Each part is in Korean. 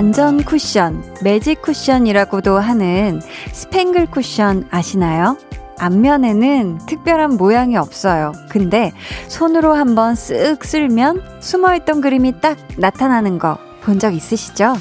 반전 쿠션, 매직 쿠션이라고도 하는 스팽글 쿠션 아시나요? 앞면에는 특별한 모양이 없어요. 근데 손으로 한번 쓱 쓸면 숨어있던 그림이 딱 나타나는 거 본 적 있으시죠?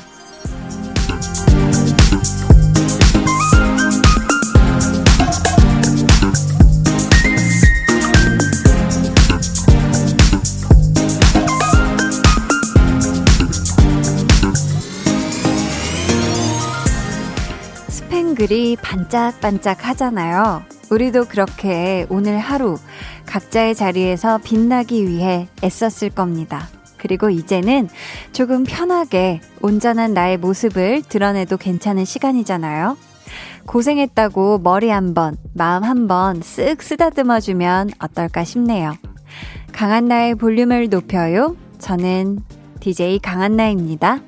글이 반짝반짝 하잖아요. 우리도 그렇게 오늘 하루 각자의 자리에서 빛나기 위해 애썼을 겁니다. 그리고 이제는 조금 편하게 온전한 나의 모습을 드러내도 괜찮은 시간이잖아요. 고생했다고 머리 한번, 마음 한번 쓱 쓰다듬어주면 어떨까 싶네요. 강한나의 볼륨을 높여요. 저는 DJ 강한나입니다.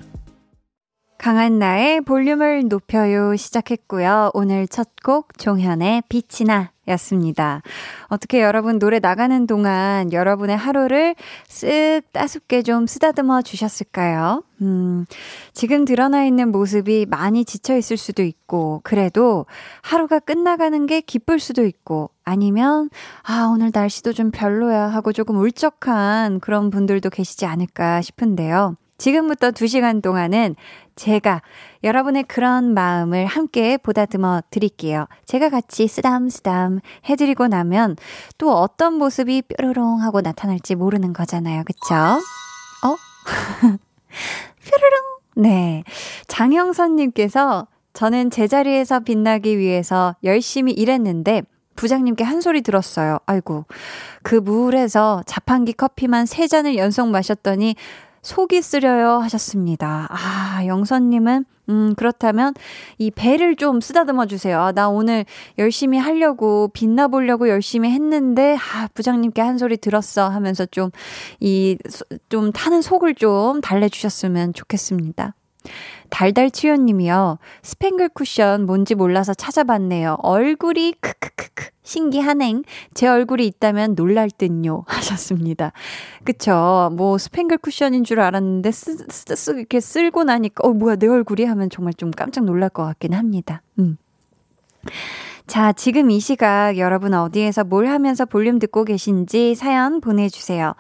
강한나의 볼륨을 높여요 시작했고요. 오늘 첫 곡 종현의 빛이 나 였습니다. 어떻게 여러분 노래 나가는 동안 여러분의 하루를 쓱 따숩게 좀 쓰다듬어 주셨을까요? 지금 드러나 있는 모습이 많이 지쳐 있을 수도 있고, 그래도 하루가 끝나가는 게 기쁠 수도 있고, 아니면 아 오늘 날씨도 좀 별로야 하고 조금 울적한 그런 분들도 계시지 않을까 싶은데요. 지금부터 2시간 동안은 제가 여러분의 그런 마음을 함께 보다듬어 드릴게요. 제가 같이 쓰담쓰담 해드리고 나면 또 어떤 모습이 뾰로롱 하고 나타날지 모르는 거잖아요. 그쵸? 뾰로롱. 네. 장영선님께서 저는 제자리에서 빛나기 위해서 열심히 일했는데 부장님께 한 소리 들었어요. 아이고, 그 무울에서 자판기 커피만 3잔을 연속 마셨더니 속이 쓰려요 하셨습니다. 아, 영선님은 그렇다면 이 배를 좀 쓰다듬어 주세요. 아, 나 오늘 열심히 하려고 빛나보려고 열심히 했는데 아, 부장님께 한 소리 들었어 하면서 좀 타는 속을 좀 달래주셨으면 좋겠습니다. 달달치유님이요. 스팽글 쿠션 뭔지 몰라서 찾아봤네요. 얼굴이 크크크크 신기하넹. 제 얼굴이 있다면 놀랄 듯요 하셨습니다. 그쵸? 뭐 스팽글 쿠션인 줄 알았는데 이렇게 쓸고 나니까 뭐야 내 얼굴이 하면 정말 좀 깜짝 놀랄 것 같긴 합니다. 자, 지금 이 시각 여러분 어디에서 뭘 하면서 볼륨 듣고 계신지 사연 보내주세요.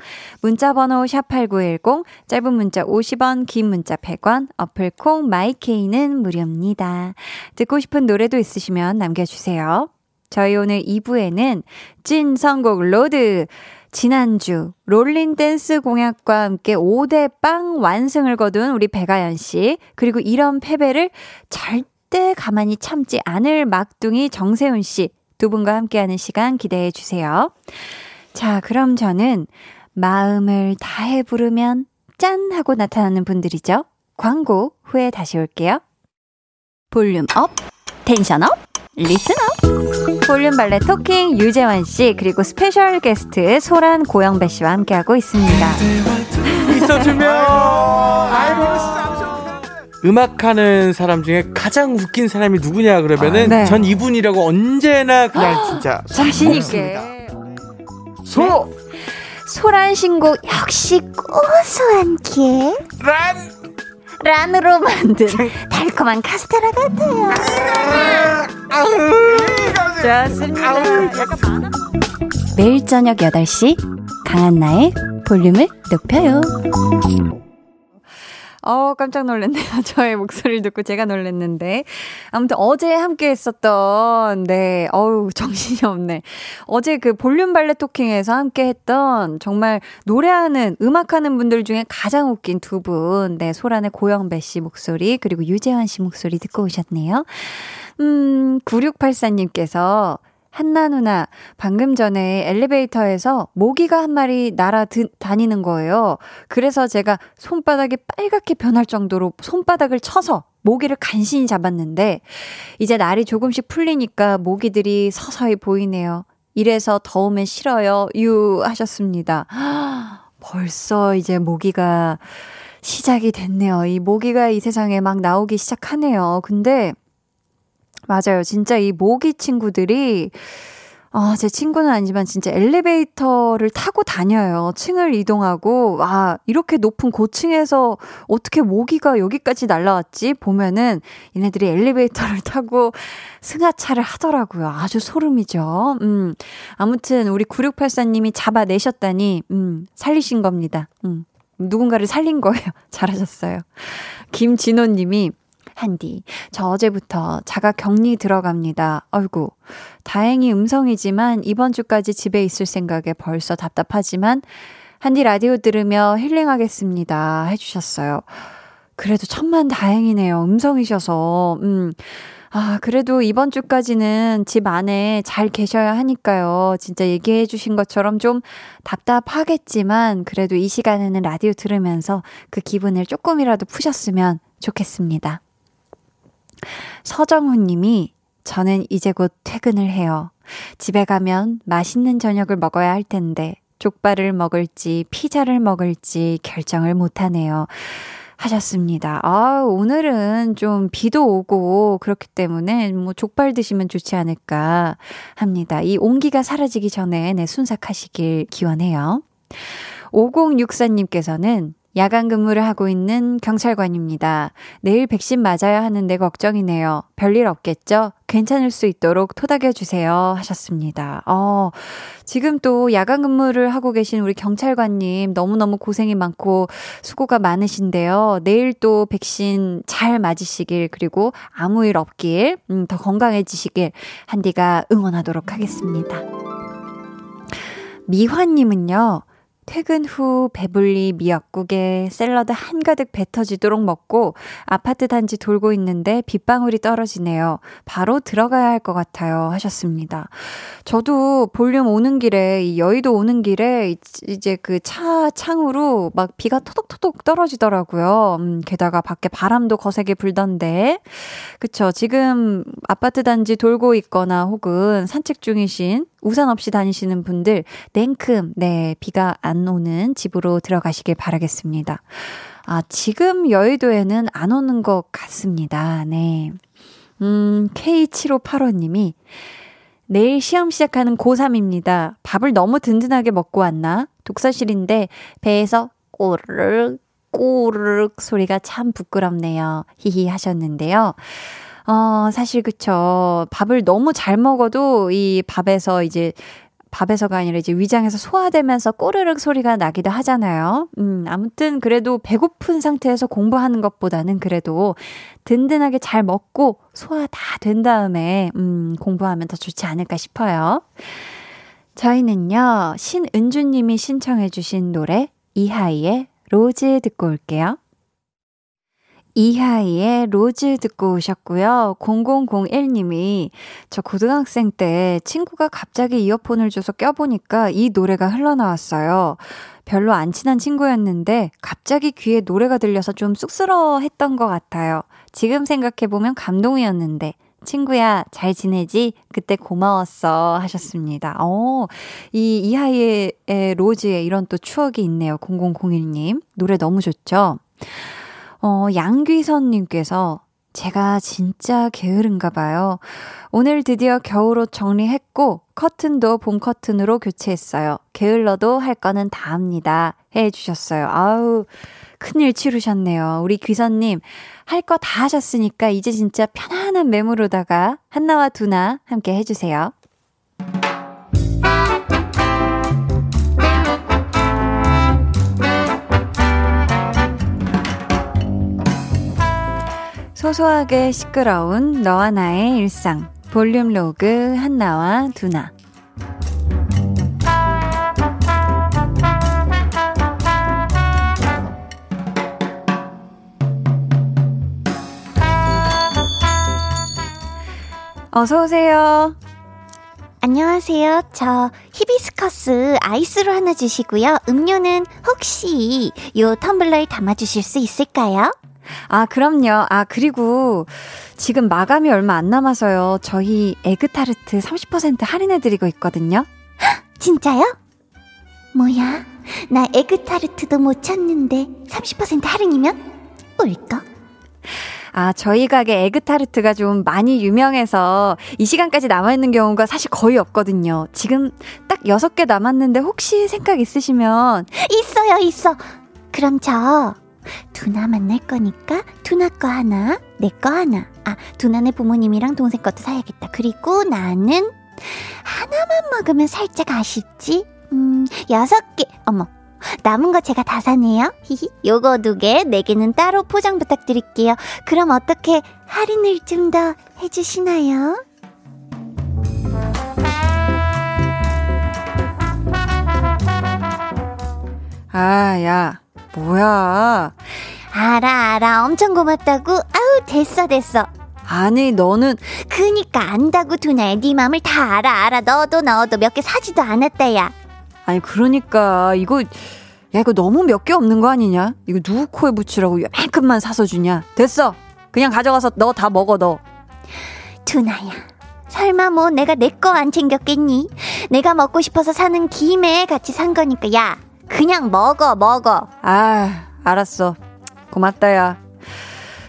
문자번호 샵8910, 짧은 문자 50원, 긴 문자 100원, 어플콩 마이케이는 무료입니다. 듣고 싶은 노래도 있으시면 남겨주세요. 저희 오늘 2부에는 찐 선곡 로드! 지난주 롤린 댄스 공약과 함께 5대 빵 완승을 거둔 우리 백아연 씨, 그리고 이런 패배를 절대 가만히 참지 않을 막둥이 정세훈 씨 두 분과 함께하는 시간 기대해 주세요. 자, 그럼 저는 마음을 다해 부르면 짠 하고 나타나는 분들이죠. 광고 후에 다시 올게요. 볼륨 업, 텐션 업, 리슨업. 볼륨 발레 토킹 유재환 씨, 그리고 스페셜 게스트 소란 고영배 씨와 함께하고 있습니다. 있어주면 음악하는 사람 중에 가장 웃긴 사람이 누구냐 그러면은 네. 전 이분이라고 언제나 그냥 진짜 자신 있게. 소란 신곡 역시 고소한 게 란으로 만든 달콤한 카스테라 같아요. 좋습니다. 매일 저녁 8시 강한나의 볼륨을 높여요. 깜짝 놀랐네요. 저의 목소리를 듣고 제가 놀랐는데. 아무튼 어제 함께 했었던, 네, 정신이 없네. 어제 그 볼륨 발레 토킹에서 함께 했던 정말 노래하는, 음악하는 분들 중에 가장 웃긴 두 분. 네, 소란의 고영배 씨 목소리, 그리고 유재환 씨 목소리 듣고 오셨네요. 9684님께서 한나 누나, 방금 전에 엘리베이터에서 모기가 한 마리 날아다니는 거예요. 그래서 제가 손바닥이 빨갛게 변할 정도로 손바닥을 쳐서 모기를 간신히 잡았는데 이제 날이 조금씩 풀리니까 모기들이 서서히 보이네요. 이래서 더우면 싫어요. 유 하셨습니다. 벌써 이제 모기가 시작이 됐네요. 이 모기가 이 세상에 막 나오기 시작하네요. 근데 맞아요. 진짜 이 모기 친구들이 아, 제 친구는 아니지만 진짜 엘리베이터를 타고 다녀요. 층을 이동하고, 와, 이렇게 높은 고층에서 어떻게 모기가 여기까지 날라왔지? 보면은 얘네들이 엘리베이터를 타고 승하차를 하더라고요. 아주 소름이죠. 아무튼 우리 9684님이 잡아내셨다니, 살리신 겁니다. 누군가를 살린 거예요. 잘하셨어요. 김진호님이, 한디, 저 어제부터 자가 격리 들어갑니다. 아이고, 다행히 음성이지만 이번 주까지 집에 있을 생각에 벌써 답답하지만 한디 라디오 들으며 힐링하겠습니다 해주셨어요. 그래도 천만 다행이네요. 음성이셔서. 아, 그래도 이번 주까지는 집 안에 잘 계셔야 하니까요. 진짜 얘기해 주신 것처럼 좀 답답하겠지만 그래도 이 시간에는 라디오 들으면서 그 기분을 조금이라도 푸셨으면 좋겠습니다. 서정훈 님이, 저는 이제 곧 퇴근을 해요. 집에 가면 맛있는 저녁을 먹어야 할 텐데 족발을 먹을지 피자를 먹을지 결정을 못하네요 하셨습니다. 아, 오늘은 좀 비도 오고 그렇기 때문에 뭐 족발 드시면 좋지 않을까 합니다. 이 온기가 사라지기 전에 내 순삭하시길 기원해요. 5064님께서는 야간 근무를 하고 있는 경찰관입니다. 내일 백신 맞아야 하는데 걱정이네요. 별일 없겠죠? 괜찮을 수 있도록 토닥여주세요 하셨습니다. 지금 또 야간 근무를 하고 계신 우리 경찰관님 너무너무 고생이 많고 수고가 많으신데요. 내일 또 백신 잘 맞으시길, 그리고 아무 일 없길, 더 건강해지시길 한디가 응원하도록 하겠습니다. 미환님은요, 퇴근 후 배불리 미역국에 샐러드 한가득 배 터지도록 먹고 아파트 단지 돌고 있는데 빗방울이 떨어지네요. 바로 들어가야 할 것 같아요 하셨습니다. 저도 볼륨 오는 길에, 이 여의도 오는 길에 이제 그 차 창으로 막 비가 토독토독 떨어지더라고요. 게다가 밖에 바람도 거세게 불던데. 그쵸, 지금 아파트 단지 돌고 있거나 혹은 산책 중이신, 우산 없이 다니시는 분들 냉큼, 네, 비가 안 오는 집으로 들어가시길 바라겠습니다. 아, 지금 여의도에는 안 오는 것 같습니다. 네. K7585님이 내일 시험 시작하는 고3입니다. 밥을 너무 든든하게 먹고 왔나? 독서실인데 배에서 꼬르륵 꼬르륵 소리가 참 부끄럽네요. 히히 하셨는데요. 사실 그쵸. 밥을 너무 잘 먹어도 이 밥에서 이제, 밥에서가 아니라 이제 위장에서 소화되면서 꼬르륵 소리가 나기도 하잖아요. 아무튼 그래도 배고픈 상태에서 공부하는 것보다는 그래도 든든하게 잘 먹고 소화 다 된 다음에, 공부하면 더 좋지 않을까 싶어요. 저희는요, 신은주님이 신청해주신 노래, 이하이의 로즈 듣고 올게요. 이하이의 로즈 듣고 오셨고요. 0001님이 저 고등학생 때 친구가 갑자기 이어폰을 줘서 껴보니까 이 노래가 흘러나왔어요. 별로 안 친한 친구였는데 갑자기 귀에 노래가 들려서 좀 쑥스러워했던 것 같아요. 지금 생각해보면 감동이었는데 친구야 잘 지내지? 그때 고마웠어 하셨습니다. 이 이하이의 로즈에 이런 또 추억이 있네요. 0001님 노래 너무 좋죠? 양귀선님께서 제가 진짜 게으른가 봐요. 오늘 드디어 겨울옷 정리했고 커튼도 봄 커튼으로 교체했어요. 게을러도 할 거는 다 합니다 해주셨어요. 아우, 큰일 치르셨네요. 우리 귀선님 할 거 다 하셨으니까 이제 진짜 편안한 매물로다가 한나와 두나 함께 해주세요. 소소하게 시끄러운 너와 나의 일상, 볼륨 로그 한나와 두나. 어서 오세요. 안녕하세요. 저 히비스커스 아이스로 하나 주시고요. 음료는 혹시 요 텀블러에 담아주실 수 있을까요? 아, 그럼요. 아, 그리고 지금 마감이 얼마 안 남아서요. 저희 에그타르트 30% 할인해드리고 있거든요. 헉, 진짜요? 뭐야? 나 에그타르트도 못 찾는데 30% 할인이면? 꿀꺽. 아, 저희 가게 에그타르트가 좀 많이 유명해서 이 시간까지 남아있는 경우가 사실 거의 없거든요. 지금 딱 6개 남았는데 혹시 생각 있으시면. 있어요, 있어. 그럼 저 두나 만날 거니까 두나 거 하나, 내 거 하나. 아, 두나네 부모님이랑 동생 것도 사야겠다. 그리고 나는 하나만 먹으면 살짝 아쉽지? 6개. 어머, 남은 거 제가 다 사네요. 히히. 요거 2개, 4개는 따로 포장 부탁드릴게요. 그럼 어떻게 할인을 좀 더 해주시나요? 아, 야, 뭐야. 알아, 알아. 엄청 고맙다고. 아우, 됐어, 됐어. 아니, 너는. 그니까 안다고, 두나야. 네 맘을 다 알아, 알아. 너도 몇 개 사지도 않았다, 야. 아니, 그러니까 이거 너무 몇 개 없는 거 아니냐? 이거 누구 코에 붙이라고 요만큼만 사서 주냐? 됐어. 그냥 가져가서 너 다 먹어, 너. 두나야, 설마 뭐 내가 내 거 안 챙겼겠니? 내가 먹고 싶어서 사는 김에 같이 산 거니까. 야, 그냥 먹어. 아, 알았어. 고맙다, 야.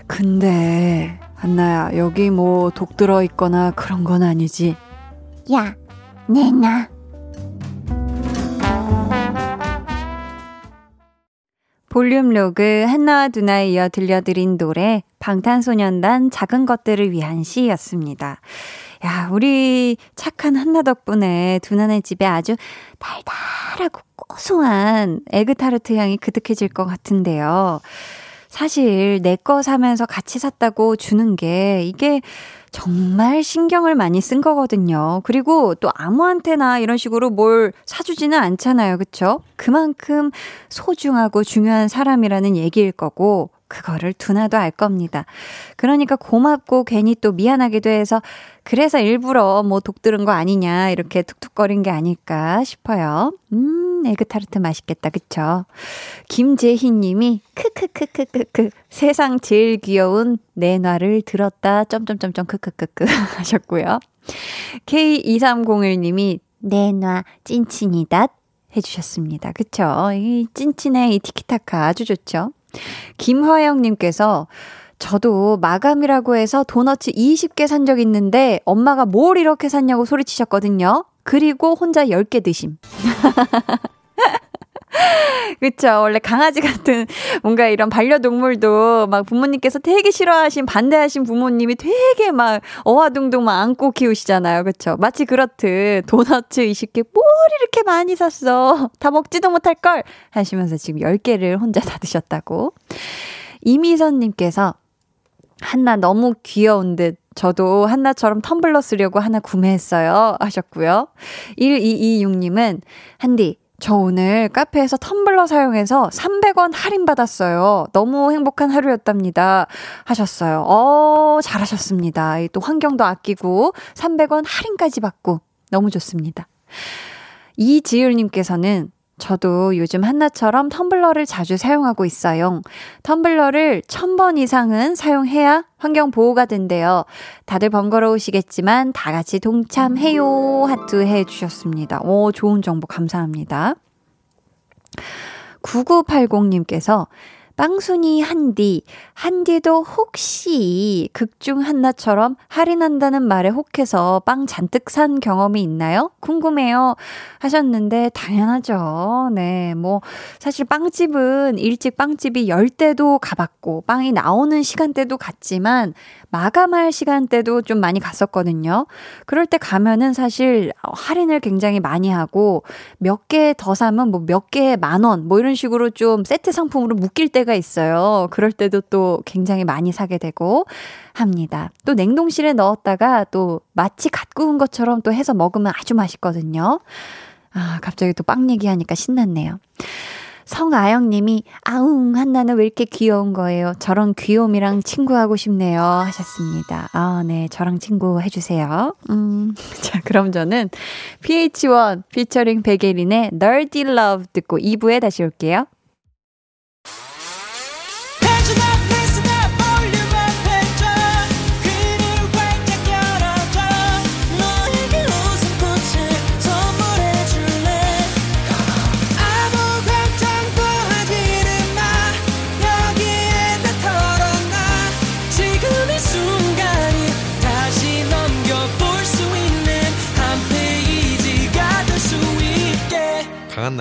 근데 한나야, 여기 뭐 독 들어있거나 그런 건 아니지? 야, 내놔. 볼륨 로그, 한나와 두나에 이어 들려드린 노래, 방탄소년단 작은 것들을 위한 시였습니다. 야, 우리 착한 한나 덕분에 두나네 집에 아주 달달하고 고소한 에그타르트 향이 그득해질 것 같은데요. 사실 내 거 사면서 같이 샀다고 주는 게 이게 정말 신경을 많이 쓴 거거든요. 그리고 또 아무한테나 이런 식으로 뭘 사주지는 않잖아요. 그쵸? 그만큼 소중하고 중요한 사람이라는 얘기일 거고, 그거를 두나도 알 겁니다. 그러니까 고맙고 괜히 또 미안하기도 해서, 그래서 일부러 뭐 독 들은 거 아니냐 이렇게 툭툭거린 게 아닐까 싶어요. 에그타르트 맛있겠다, 그쵸? 김재희님이 크크크크크크 세상 제일 귀여운 내 놔를 들었다 점점점점 크크크크 하셨고요. K2301님이 내 놔 찐친이다 해주셨습니다. 그쵸? 이 찐친의 이 티키타카 아주 좋죠. 김화영님께서 저도 마감이라고 해서 도너츠 20개 산 적 있는데 엄마가 뭘 이렇게 샀냐고 소리치셨거든요. 그리고 혼자 10개 드심. 그쵸. 원래 강아지 같은 뭔가 이런 반려동물도 막 부모님께서 되게 싫어하신, 반대하신 부모님이 되게 막 어화둥둥 막 안고 키우시잖아요. 그쵸. 마치 그렇듯 도너츠 20개 뭘 이렇게 많이 샀어. 다 먹지도 못할걸 하시면서 지금 10개를 혼자 다 드셨다고. 이미선님께서 한나 너무 귀여운 듯. 저도 한나처럼 텀블러 쓰려고 하나 구매했어요 하셨고요. 1226님은 한디 저 오늘 카페에서 텀블러 사용해서 300원 할인받았어요. 너무 행복한 하루였답니다. 하셨어요. 잘하셨습니다. 또 환경도 아끼고 300원 할인까지 받고 너무 좋습니다. 이지율님께서는 저도 요즘 한나처럼 텀블러를 자주 사용하고 있어요. 텀블러를 1000번 이상은 사용해야 환경 보호가 된대요. 다들 번거로우시겠지만 다 같이 동참해요. 하트 해주셨습니다. 오, 좋은 정보 감사합니다. 9980님께서 빵순이 한디, 한디도 혹시 극중 한나처럼 할인한다는 말에 혹해서 빵 잔뜩 산 경험이 있나요? 궁금해요. 하셨는데 당연하죠. 네, 뭐 사실 빵집은 일찍 빵집이 열 때도 가봤고 빵이 나오는 시간대도 갔지만 마감할 시간대도 좀 많이 갔었거든요. 그럴 때 가면은 사실 할인을 굉장히 많이 하고 몇 개 더 사면 뭐 몇 개에 10,000원 뭐 이런 식으로 좀 세트 상품으로 묶일 때 가 있어요. 그럴 때도 또 굉장히 많이 사게 되고 합니다. 또 냉동실에 넣었다가 또 마치 갓 구운 것처럼 또 해서 먹으면 아주 맛있거든요. 아, 갑자기 또 빵 얘기하니까 신났네요. 성아영님이 아웅 한나는 왜 이렇게 귀여운 거예요? 저런 귀여움이랑 친구하고 싶네요 하셨습니다. 아, 네, 저랑 친구 해주세요. 자, 그럼 저는 PH1 피처링 백예린의 Nerdy Love 듣고 2부에 다시 올게요.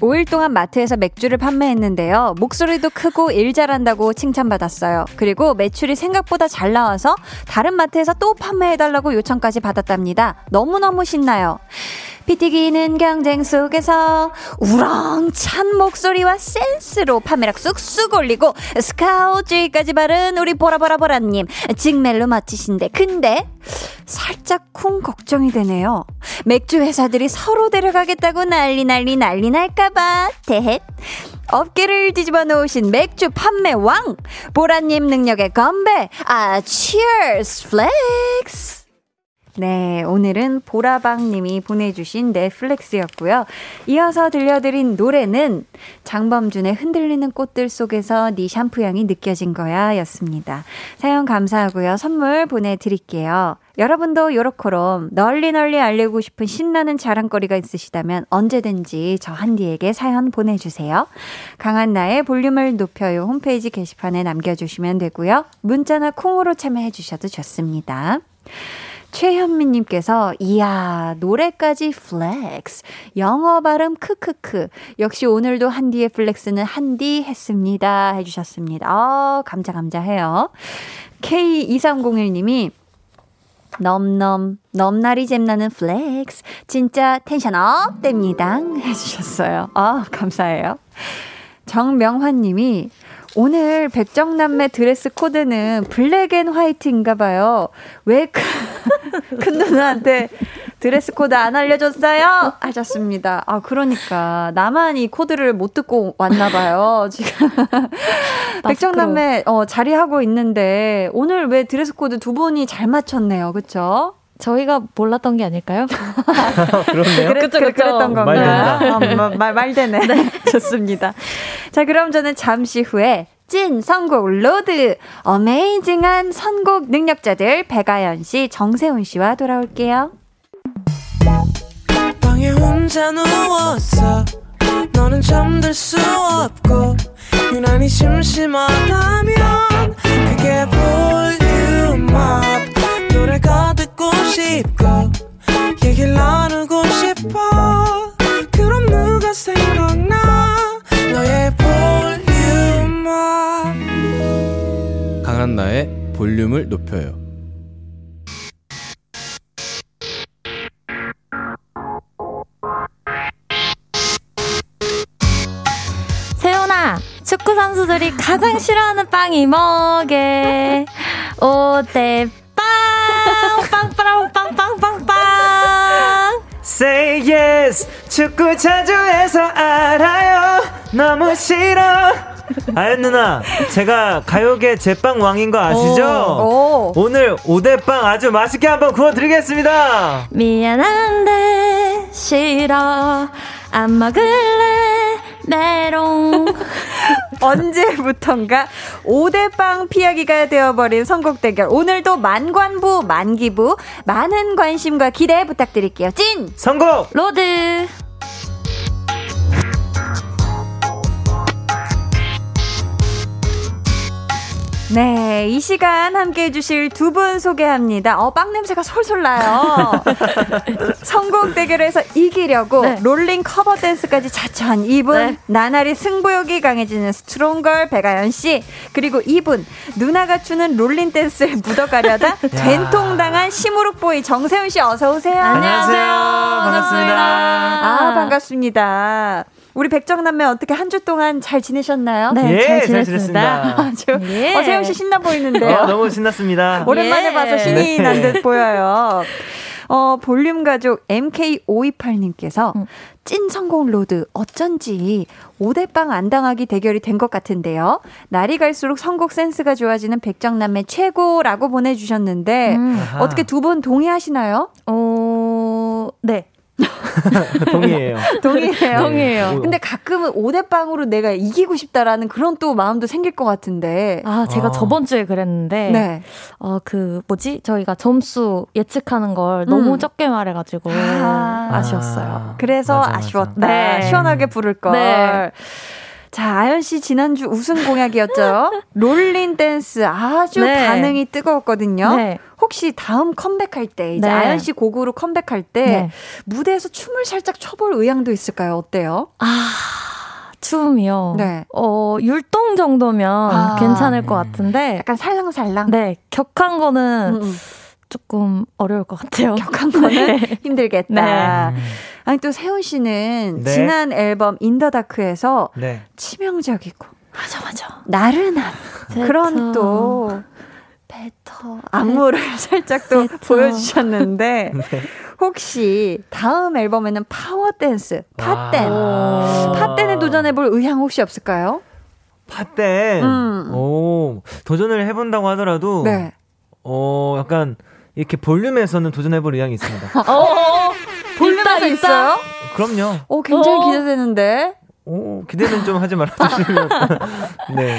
5일 동안 마트에서 맥주를 판매했는데요. 목소리도 크고 일 잘한다고 칭찬받았어요. 그리고 매출이 생각보다 잘 나와서 다른 마트에서 또 판매해달라고 요청까지 받았답니다. 너무너무 신나요. 피 튀기는 경쟁 속에서 우렁찬 목소리와 센스로 판매량 쑥쑥 올리고 스카우트까지 바른 우리 보라보라보라님 직멜로 마치신데 근데 살짝 쿵 걱정이 되네요. 맥주 회사들이 서로 데려가겠다고 난리 날까봐 대헷. 업계를 뒤집어 놓으신 맥주 판매 왕 보라님 능력에 건배. 아 치얼스 플렉스. 네, 오늘은 보라방님이 보내주신 넷플릭스였고요. 이어서 들려드린 노래는 장범준의 흔들리는 꽃들 속에서 네 샴푸 향이 느껴진 거야 였습니다. 사연 감사하고요. 선물 보내드릴게요. 여러분도 요렇게럼 널리 알리고 싶은 신나는 자랑거리가 있으시다면 언제든지 저 한디에게 사연 보내주세요. 강한나의 볼륨을 높여요 홈페이지 게시판에 남겨주시면 되고요. 문자나 콩으로 참여해주셔도 좋습니다. 최현미님께서 이야 노래까지 플렉스 영어 발음 크크크 역시 오늘도 한디의 플렉스는 한디 했습니다 해주셨습니다. 감자해요. K2301님이 넘날이 잼나는 플렉스 진짜 텐션업 됩니다 해주셨어요. 감사해요. 정명환님이 오늘 백정남매 드레스 코드는 블랙 앤 화이트인가 봐요. 왜 큰 누나한테 드레스 코드 안 알려줬어요? 하셨습니다. 그러니까 나만 이 코드를 못 듣고 왔나 봐요. 지금 백정남매 자리하고 있는데 오늘 왜 드레스 코드 두 분이 잘 맞췄네요. 그렇죠? 저희가 몰랐던 게 아닐까요? 그렇네요. 그랬던 건가요? 말 되네. 네, 좋습니다. 자, 그럼 저는 잠시 후에 찐 선곡 로드 어메이징한 선곡 능력자들 백아연 씨, 정세훈 씨와 돌아올게요. 방에 혼자 누웠어. 너는 잠들 수 없고 유난히 심심하다면 그게 볼륨업 노래가 듣고 싶고 얘기를 나누고 싶어. 그럼 누가 생각나 너의 볼륨업. 강한나의 볼륨을 높여요. 세훈아 축구 선수들이 가장 싫어하는 빵이 뭐게? 오대 빵빵빵빵빵빵빵 Say yes 축구 자주 해서 알아요 너무 싫어. 아연 누나 제가 가요계 제빵 왕인 거 아시죠? 오늘 오대빵 아주 맛있게 한번 구워드리겠습니다. 미안한데 싫어 안 먹을래 메롱. 언제부턴가 5대빵 피하기가 되어버린 선곡 대결. 오늘도 만관부 만기부 많은 관심과 기대 부탁드릴게요. 찐 선곡 로드. 네, 이 시간 함께해 주실 두 분 소개합니다. 빵 냄새가 솔솔 나요. 성공 대결에서 이기려고 네. 롤링 커버 댄스까지 자처한 이분 네. 나날이 승부욕이 강해지는 스트롱걸 백아연 씨. 그리고 이분 누나가 추는 롤링 댄스에 묻어가려다 된통당한 시무룩보이 정세훈 씨 어서 오세요. 안녕하세요. 반갑습니다. 반갑습니다. 우리 백정남매 어떻게 한 주 동안 잘 지내셨나요? 네, 잘 지냈습니다. 예. 세훈 씨 신나 보이는데요. 너무 신났습니다. 오랜만에 봐서 신이 난 듯 보여요. 볼륨 가족 MK528님께서 찐 성공 로드 어쩐지 5대빵 안 당하기 대결이 된 것 같은데요. 날이 갈수록 선곡 센스가 좋아지는 백정남매 최고라고 보내주셨는데 어떻게 두 분 동의하시나요? 네. 동의해요. 동의해요. 동의해요. 네. 근데 가끔은 5대0으로 내가 이기고 싶다라는 그런 또 마음도 생길 것 같은데. 아, 제가 저번 주에 그랬는데, 네. 저희가 점수 예측하는 걸 너무 적게 말해가지고 아쉬웠어요. 그래서 맞아. 아쉬웠다. 네. 시원하게 부를 걸. 네. 자, 아연 씨 지난주 우승 공약이었죠. 롤린 댄스 아주 네. 반응이 뜨거웠거든요. 네. 혹시 다음 컴백할 때 이제 네. 아연 씨 곡으로 컴백할 때 네. 무대에서 춤을 살짝 춰볼 의향도 있을까요? 어때요? 춤이요. 네. 율동 정도면 괜찮을 것 같은데 약간 살랑살랑. 네, 격한 거는 조금 어려울 것 같아요. 격한 거는 네. 힘들겠다. 네. 아니 또 세훈 씨는 네. 지난 앨범 인더다크에서 네. 치명적이고 맞아 나른한 베터. 그런 또 베터. 안무를 살짝 또 보여주셨는데 네. 혹시 다음 앨범에는 파워댄스, 팟댄에 도전해볼 의향 혹시 없을까요? 팟댄? 오, 도전을 해본다고 하더라도 네. 약간 이렇게 볼륨에서는 도전해볼 의향이 있습니다. 볼륨에서 있어요? 그럼요. 오, 굉장히 기대되는데. 오, 기대는 좀 하지 말아주시면. 네.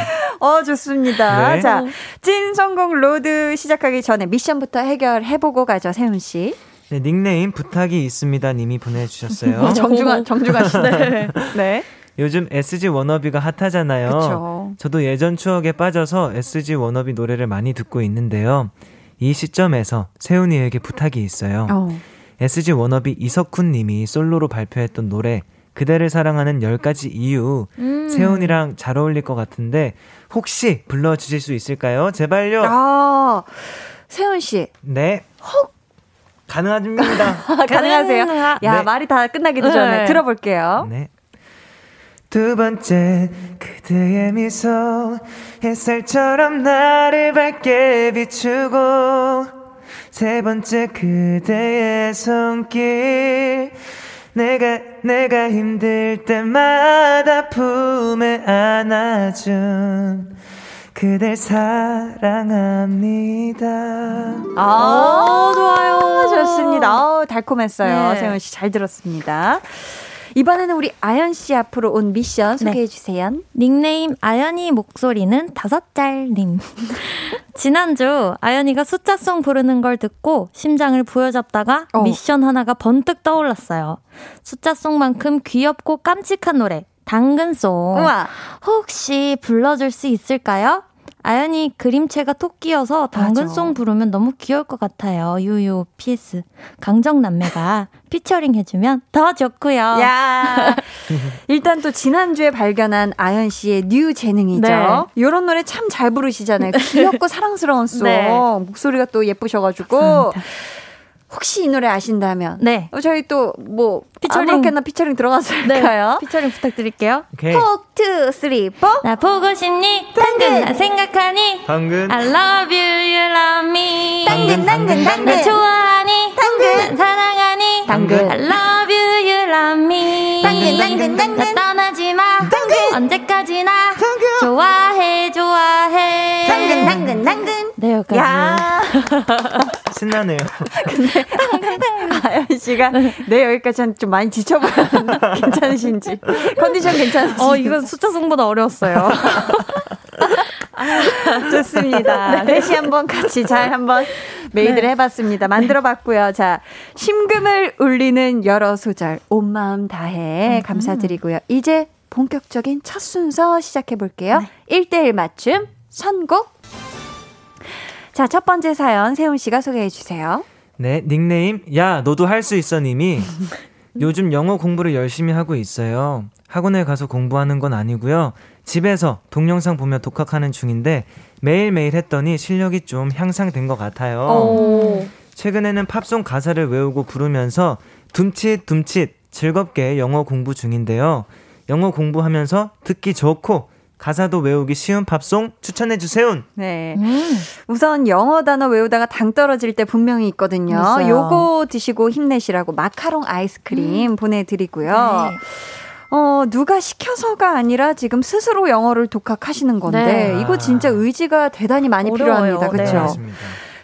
좋습니다. 네. 자, 찐 성공 로드 시작하기 전에 미션부터 해결해보고 가죠, 세훈 씨. 네, 닉네임 부탁이 있습니다 님이 보내주셨어요. 정중하시네. 네. 네. 요즘 SG워너비가 핫하잖아요. 그쵸. 저도 예전 추억에 빠져서 SG워너비 노래를 많이 듣고 있는데요. 이 시점에서 세훈이에게 부탁이 있어요. SG워너비 이석훈 님이 솔로로 발표했던 노래 그대를 사랑하는 10가지 이유 세훈이랑 잘 어울릴 것 같은데 혹시 불러주실 수 있을까요? 제발요. 세훈 씨. 네. 혹 가능하십니다. 가능하세요? 야, 네. 말이 다 끝나기도 전에 들어볼게요. 네. 두 번째 그대의 미소 햇살처럼 나를 밝게 비추고 세 번째 그대의 손길 내가 힘들 때마다 품에 안아준 그댈 사랑합니다. 좋아요. 좋습니다. 달콤했어요. 네. 세훈 씨 잘 들었습니다. 이번에는 우리 아연 씨 앞으로 온 미션 소개해 주세요. 네. 닉네임 아연이 목소리는 5짤님. 지난주 아연이가 숫자송 부르는 걸 듣고 심장을 부여잡다가 미션 하나가 번뜩 떠올랐어요. 숫자송만큼 귀엽고 깜찍한 노래. 당근송 우와. 혹시 불러줄 수 있을까요? 아연이 그림체가 토끼여서 당근송 맞아. 부르면 너무 귀여울 것 같아요. 유유 PS 강정남매가 피처링 해주면 더 좋고요. 야. 일단 또 지난주에 발견한 아연 씨의 뉴 재능이죠. 네. 이런 노래 참 잘 부르시잖아요. 귀엽고 사랑스러운 송 네. 목소리가 또 예쁘셔가지고 감사합니다. 혹시 이 노래 아신다면 네. 저희 또 뭐 아무렇게나 피처링 들어가서 할까요? 네. 피처링 부탁드릴게요. 4, 2, 3, 4 나 보고 싶니? 당근 나 생각하니? 당근 I love you, you love me 당근 나 좋아하니? 당근 나 사랑하니? 당근 I love you, you love me 당근 나 떠나지 마 당근 언제까지나 당근 좋아해 당근 네, 여기까지 신나네요. 근데 아연 씨가 네 여기까지 한 좀 많이 지쳐보였는데 괜찮으신지 컨디션 괜찮으신지 이건 숫자송보다 어려웠어요. 좋습니다. 네. 셋이 한번 같이 잘 한번 메이드를 해봤습니다. 만들어봤고요. 자, 심금을 울리는 여러 소절 온 마음 다해 감사드리고요. 이제 본격적인 첫 순서 시작해볼게요. 네. 1대1 맞춤 선곡. 자, 첫 번째 사연 세훈 씨가 소개해 주세요. 네, 닉네임 야 너도 할 수 있어 님이 요즘 영어 공부를 열심히 하고 있어요. 학원에 가서 공부하는 건 아니고요. 집에서 동영상 보며 독학하는 중인데 매일매일 했더니 실력이 좀 향상된 것 같아요. 최근에는 팝송 가사를 외우고 부르면서 둠칫둠칫 즐겁게 영어 공부 중인데요. 영어 공부하면서 듣기 좋고 가사도 외우기 쉬운 팝송 추천해 주세요. 네. 우선 영어 단어 외우다가 당 떨어질 때 분명히 있거든요. 있어요. 요거 드시고 힘내시라고 마카롱 아이스크림 보내드리고요. 네. 누가 시켜서가 아니라 지금 스스로 영어를 독학하시는 건데 이거 진짜 의지가 대단히 많이 어려워요. 필요합니다. 그렇죠? 네.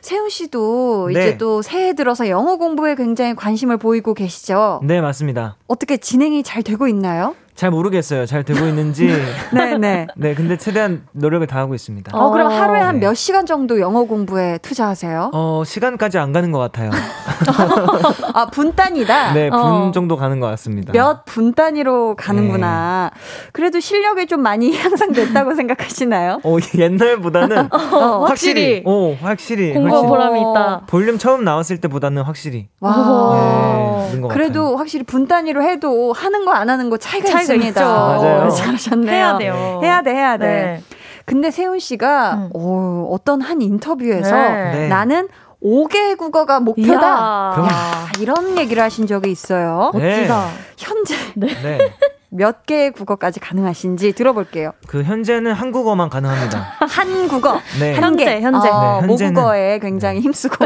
세훈 씨도 네. 이제 또 새해 들어서 영어 공부에 굉장히 관심을 보이고 계시죠? 네, 맞습니다. 어떻게 진행이 잘 되고 있나요? 잘 모르겠어요. 잘 되고 있는지. 네네. 네, 근데 최대한 노력을 다하고 있습니다. 그럼 하루에 한 몇 시간 정도 영어 공부에 투자하세요? 시간까지 안 가는 것 같아요. 아, 분단이다? 네, 분 정도 가는 것 같습니다. 몇 분 단위로 가는구나. 네. 그래도 실력이 좀 많이 향상됐다고 생각하시나요? 옛날보다는 확실히. 확실히. 공부 보람이 있다. 볼륨 처음 나왔을 때보다는 확실히. 와. 네, 그래도 같아요. 확실히 분 단위로 해도 하는 거 안 하는 거 차이가 있습니다. 맞아요. 잘하셨네요. 해야 돼요. 해야 돼. 네. 근데 세훈 씨가 어떤 한 인터뷰에서 네. 나는 5개 국어가 목표다. 이런 얘기를 하신 적이 있어요. 멋지다. 네. 현재 몇 개의 국어까지 가능하신지 들어볼게요. 현재는 한국어만 가능합니다. 한국어. 네. 현재. 모국어에 굉장히 힘쓰고.